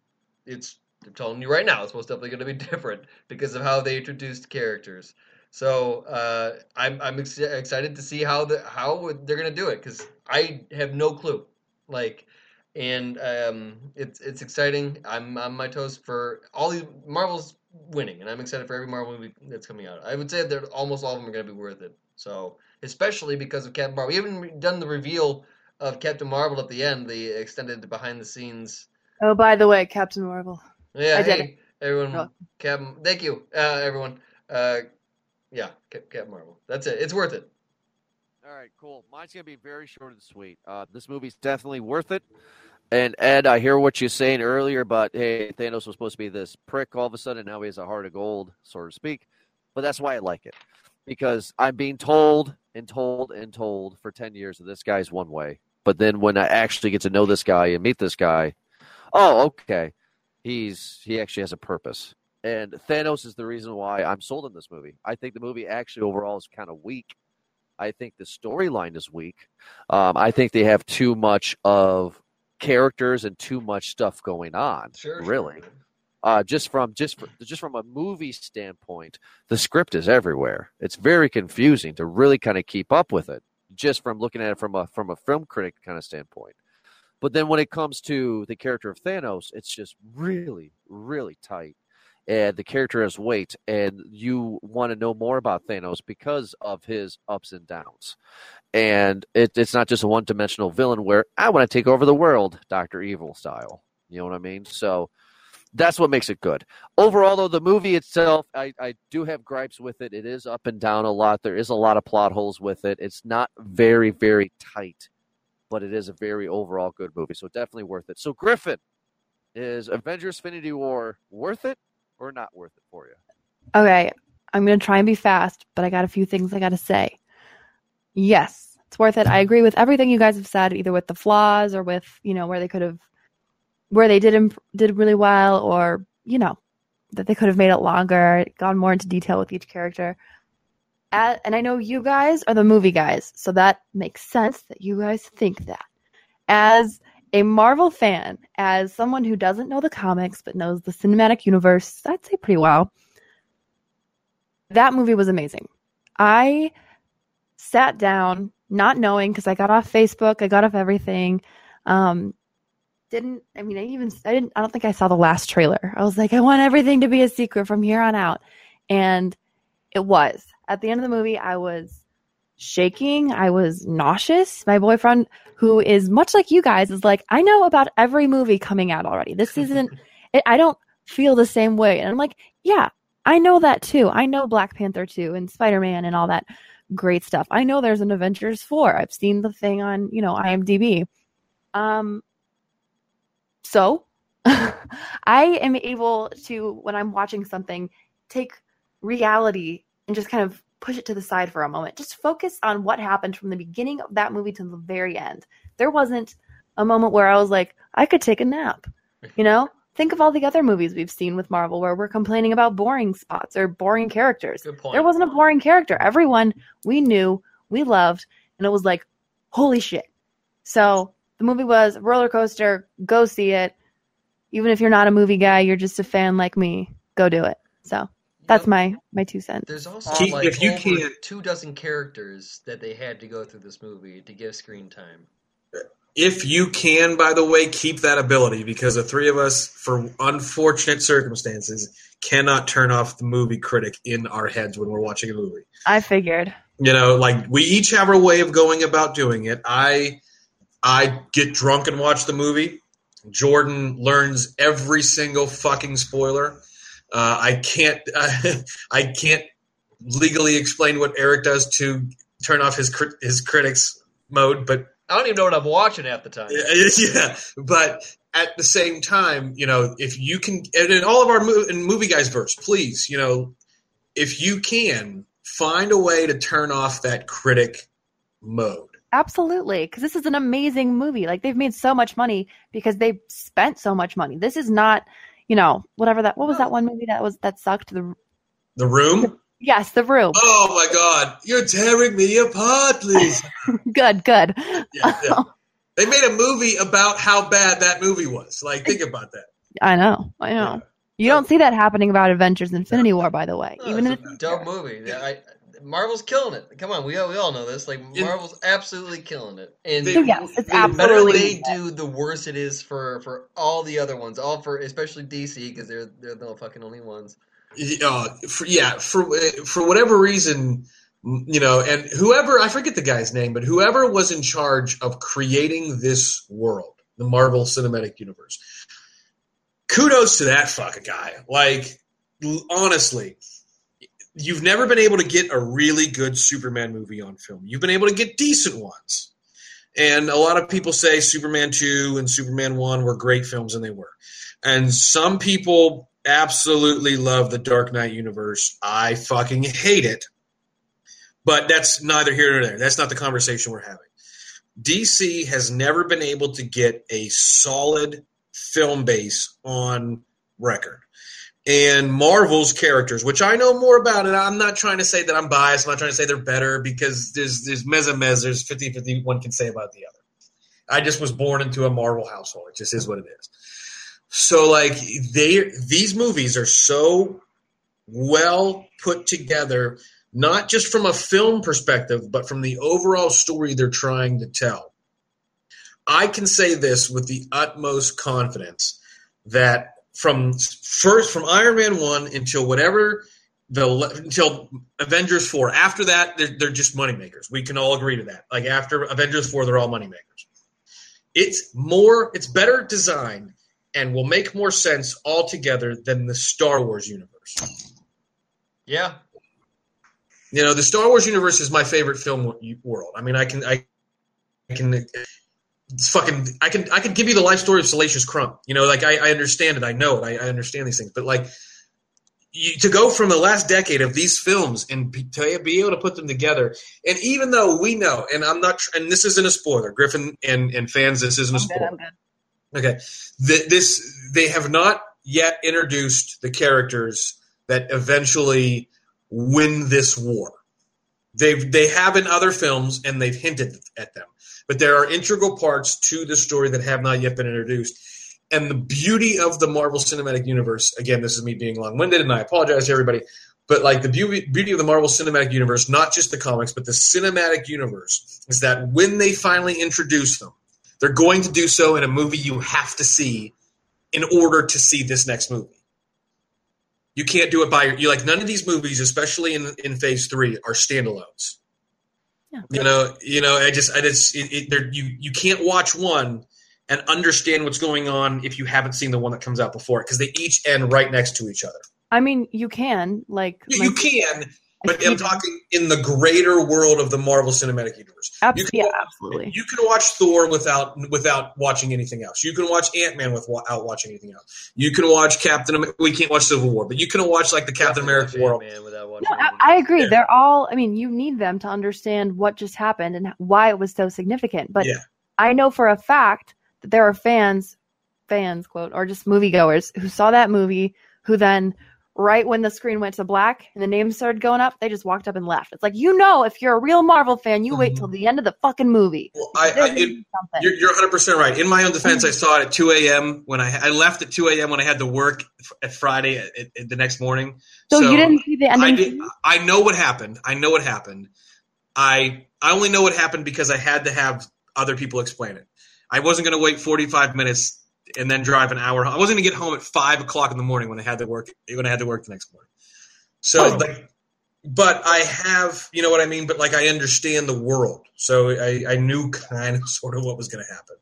it's I'm telling you right now, it's most definitely going to be different because of how they introduced characters. So uh, I'm I'm ex- excited to see how the how they're going to do it because I have no clue. Like, and um, it's it's exciting. I'm on my toes for all these. Marvel's winning, and I'm excited for every Marvel movie that's coming out. I would say that almost all of them are going to be worth it. So especially because of Captain Marvel. We haven't done the reveal of Captain Marvel at the end, the extended behind the scenes. Oh, by the way, Captain Marvel. Yeah, I hey, did everyone, oh. Captain, thank you, uh, everyone. Uh, yeah, Captain Marvel. That's it. It's worth it. All right, cool. Mine's going to be very short and sweet. Uh, this movie's definitely worth it. And, Ed, I hear what you're saying earlier about, hey, Thanos was supposed to be this prick all of a sudden. Now he has a heart of gold, so to speak. But that's why I like it. Because I'm being told and told and told for ten years that this guy's one way. But then when I actually get to know this guy and meet this guy, oh, okay. He's he actually has a purpose. And Thanos is the reason why I'm sold on this movie. I think the movie actually overall is kind of weak. I think the storyline is weak. Um, I think they have too much of characters and too much stuff going on, sure, really. Sure. Uh, just from just for, just from a movie standpoint, the script is everywhere. It's very confusing to really kind of keep up with it, just from looking at it from a from a film critic kind of standpoint. But then when it comes to the character of Thanos, it's just really, really tight. And the character has weight, and you want to know more about Thanos because of his ups and downs. And it, it's not just a one-dimensional villain where, I want to take over the world, Doctor Evil style. You know what I mean? So that's what makes it good. Overall, though, the movie itself, I, I do have gripes with it. It is up and down a lot. There is a lot of plot holes with it. It's not very, very tight, but it is a very overall good movie, so definitely worth it. So, Griffin, is Avengers Infinity War worth it? Or not worth it for you? Okay, I'm going to try and be fast, but I got a few things I got to say. Yes, it's worth it. I agree with everything you guys have said, either with the flaws or with, you know, where they could have, where they did imp- did really well, or, you know, that they could have made it longer, gone more into detail with each character. At, and I know you guys are the movie guys, so that makes sense that you guys think that. As a Marvel fan, as someone who doesn't know the comics but knows the cinematic universe, I'd say pretty well, that movie was amazing. I sat down not knowing, because I got off Facebook, I got off everything. Um, didn't I mean? I even I didn't. I don't think I saw the last trailer. I was like, I want everything to be a secret from here on out, and it was. At the end of the movie, I was shaking. I was nauseous. My boyfriend, who is much like you guys, is like, I know about every movie coming out already. This isn't, it, I don't feel the same way. And I'm like, yeah, I know that too. I know Black Panther two and Spider-Man and all that great stuff. I know there's an Avengers four. I've seen the thing on, you know, IMDb. Um, so I am able to, when I'm watching something, take reality and just kind of push it to the side for a moment. Just focus on what happened from the beginning of that movie to the very end. There wasn't a moment where I was like, I could take a nap. You know, think of all the other movies we've seen with Marvel where we're complaining about boring spots or boring characters. Good point. There wasn't a boring character. Everyone we knew, we loved, and it was like, holy shit. So the movie was a roller coaster. Go see it. Even if you're not a movie guy, you're just a fan like me, go do it. So that's my, my two cents. There's also keep, like if you over two dozen characters that they had to go through this movie to give screen time. If you can, by the way, keep that ability, because the three of us, for unfortunate circumstances, cannot turn off the movie critic in our heads when we're watching a movie. I figured. You know, like, we each have our way of going about doing it. I I get drunk and watch the movie. Jordan learns every single fucking spoiler. Uh, I can't. Uh, I can't legally explain what Eric does to turn off his crit- his critics mode, but I don't even know what I'm watching half the time. Yeah, but at the same time, you know, if you can, and in all of our mo- in movie guys verse, please, you know, if you can find a way to turn off that critic mode. Absolutely, because this is an amazing movie. Like, they've made so much money because they spent so much money. This is not, you know, whatever that, what was that one movie that was, that sucked? The The Room? Yes, The Room. Oh my God. You're tearing me apart, Lisa. Good, good. Yeah, yeah. They made a movie about how bad that movie was. Like, think about that. I know, I know. Yeah. You don't see that happening about Avengers Infinity no. War, by the way. No, even it's in a dope movie. Yeah, I, Marvel's killing it. Come on, we all, we all know this. Like, Marvel's it, absolutely killing it. And so yes, it's the absolutely better they do, the worse it is for, for all the other ones. All for especially D C, because they're they're the fucking only ones. Uh, for, yeah, for for whatever reason, you know, and whoever, I forget the guy's name, but whoever was in charge of creating this world, the Marvel Cinematic Universe, kudos to that fucking guy. Like, honestly, you've never been able to get a really good Superman movie on film. You've been able to get decent ones. And a lot of people say Superman two and Superman one were great films, and they were. And some people absolutely love the Dark Knight universe. I fucking hate it. But that's neither here nor there. That's not the conversation we're having. D C has never been able to get a solid film base on record. And Marvel's characters, which I know more about, and I'm not trying to say that I'm biased. I'm not trying to say they're better, because there's there's meza mez. There's fifty fifty one can say about the other. I just was born into a Marvel household. It just is what it is. So, like, they these movies are so well put together, not just from a film perspective, but from the overall story they're trying to tell. I can say this with the utmost confidence that from first from Iron Man one until whatever the until Avengers four, after that they're, they're just moneymakers. We can all agree to that. Like, after Avengers four, they're all moneymakers. It's more, it's better designed and will make more sense altogether than the Star Wars universe. Yeah. You know, the Star Wars universe is my favorite film world. I mean, I can, I, I can, it's fucking, I can, I can give you the life story of Salacious Crump. You know, like, I, I understand it, I know it, I, I understand these things. But, like, you, to go from the last decade of these films and be, to be able to put them together, and even though we know, and I'm not, and this isn't a spoiler, Griffin and, and fans, this isn't I'm a spoiler. Good, I'm good. Okay, the, this they have not yet introduced the characters that eventually win this war. They've they have in other films, and they've hinted at them, but there are integral parts to the story that have not yet been introduced. And the beauty of the Marvel Cinematic Universe, again, this is me being long-winded, and I apologize to everybody, but like the beauty, beauty of the Marvel Cinematic Universe, not just the comics, but the cinematic universe, is that when they finally introduce them, they're going to do so in a movie you have to see in order to see this next movie. You can't do it by – you like, none of these movies, especially in, in Phase three, are standalones. Yeah. You know, you know, I just – I just it, it, there, you, you can't watch one and understand what's going on if you haven't seen the one that comes out before it, because they each end right next to each other. I mean, you can. like You, like, you can, but I'm talking in the greater world of the Marvel Cinematic Universe. Absolutely. You can, yeah, absolutely. You can watch Thor without without watching anything else. You can watch Ant-Man without watching anything else. You can watch Captain America. We can't watch Civil War, but you can watch like the Captain America world. Without watching no, I, I agree. Yeah. They're all, I mean, you need them to understand what just happened and why it was so significant. But yeah. I know for a fact that there are fans, fans, quote, or just moviegoers who saw that movie who then – right when the screen went to black and the names started going up, they just walked up and left. It's like, you know, if you're a real Marvel fan, you mm-hmm. wait till the end of the fucking movie. Well, I, I, it, you're, you're one hundred percent right. In my own defense, I saw it at two a.m. when I I left at two a.m. when I had to work at Friday at, at, at the next morning. So, so you didn't see the ending? I, did, I know what happened. I know what happened. I I only know what happened because I had to have other people explain it. I wasn't going to wait forty-five minutes and then drive an hour home. I wasn't gonna get home at five o'clock in the morning when I had to work. When I had to work the next morning. So, oh. like, but I have, you know what I mean. But like, I understand the world, so I, I knew kind of sort of what was gonna happen.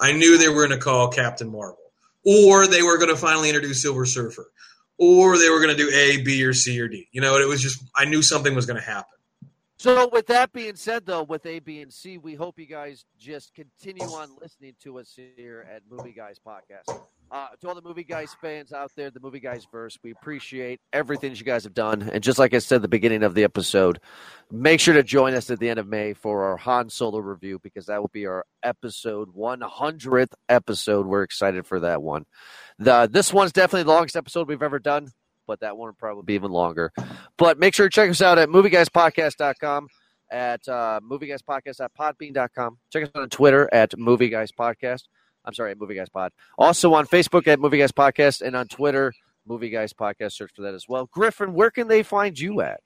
I knew they were gonna call Captain Marvel, or they were gonna finally introduce Silver Surfer, or they were gonna do A, B, or C or D. You know, it was just I knew something was gonna happen. So with that being said, though, with A, B, and C, we hope you guys just continue on listening to us here at Movie Guys Podcast. Uh, to all the Movie Guys fans out there, the Movie Guys verse, we appreciate everything that you guys have done. And just like I said at the beginning of the episode, make sure to join us at the end of May for our Han Solo review, because that will be our episode one hundredth episode. We're excited for that one. The, this one's definitely the longest episode we've ever done, but that one will probably be even longer. But make sure to check us out at movie guys podcast dot com, at uh, movie guys podcast dot podbean dot com. Check us out on Twitter at movieguyspodcast. I'm sorry, at movieguyspod. Also on Facebook at movieguyspodcast, and on Twitter, movieguyspodcast. Search for that as well. Griffin, where can they find you at?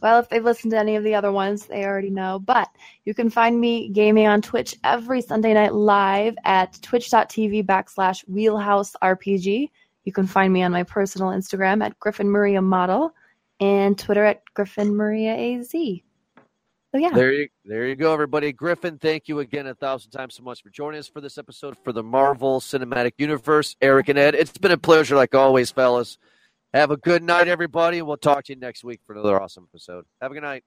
Well, if they've listened to any of the other ones, they already know. But you can find me gaming on Twitch every Sunday night live at twitch dot t v backslash wheelhouse r p g. You can find me on my personal Instagram at Griffin Maria Model and Twitter at Griffin Maria A Z. So, yeah. There you, there you go, everybody. Griffin, thank you again a thousand times so much for joining us for this episode for the Marvel Cinematic Universe. Eric and Ed, it's been a pleasure like always, fellas. Have a good night, everybody, and we'll talk to you next week for another awesome episode. Have a good night.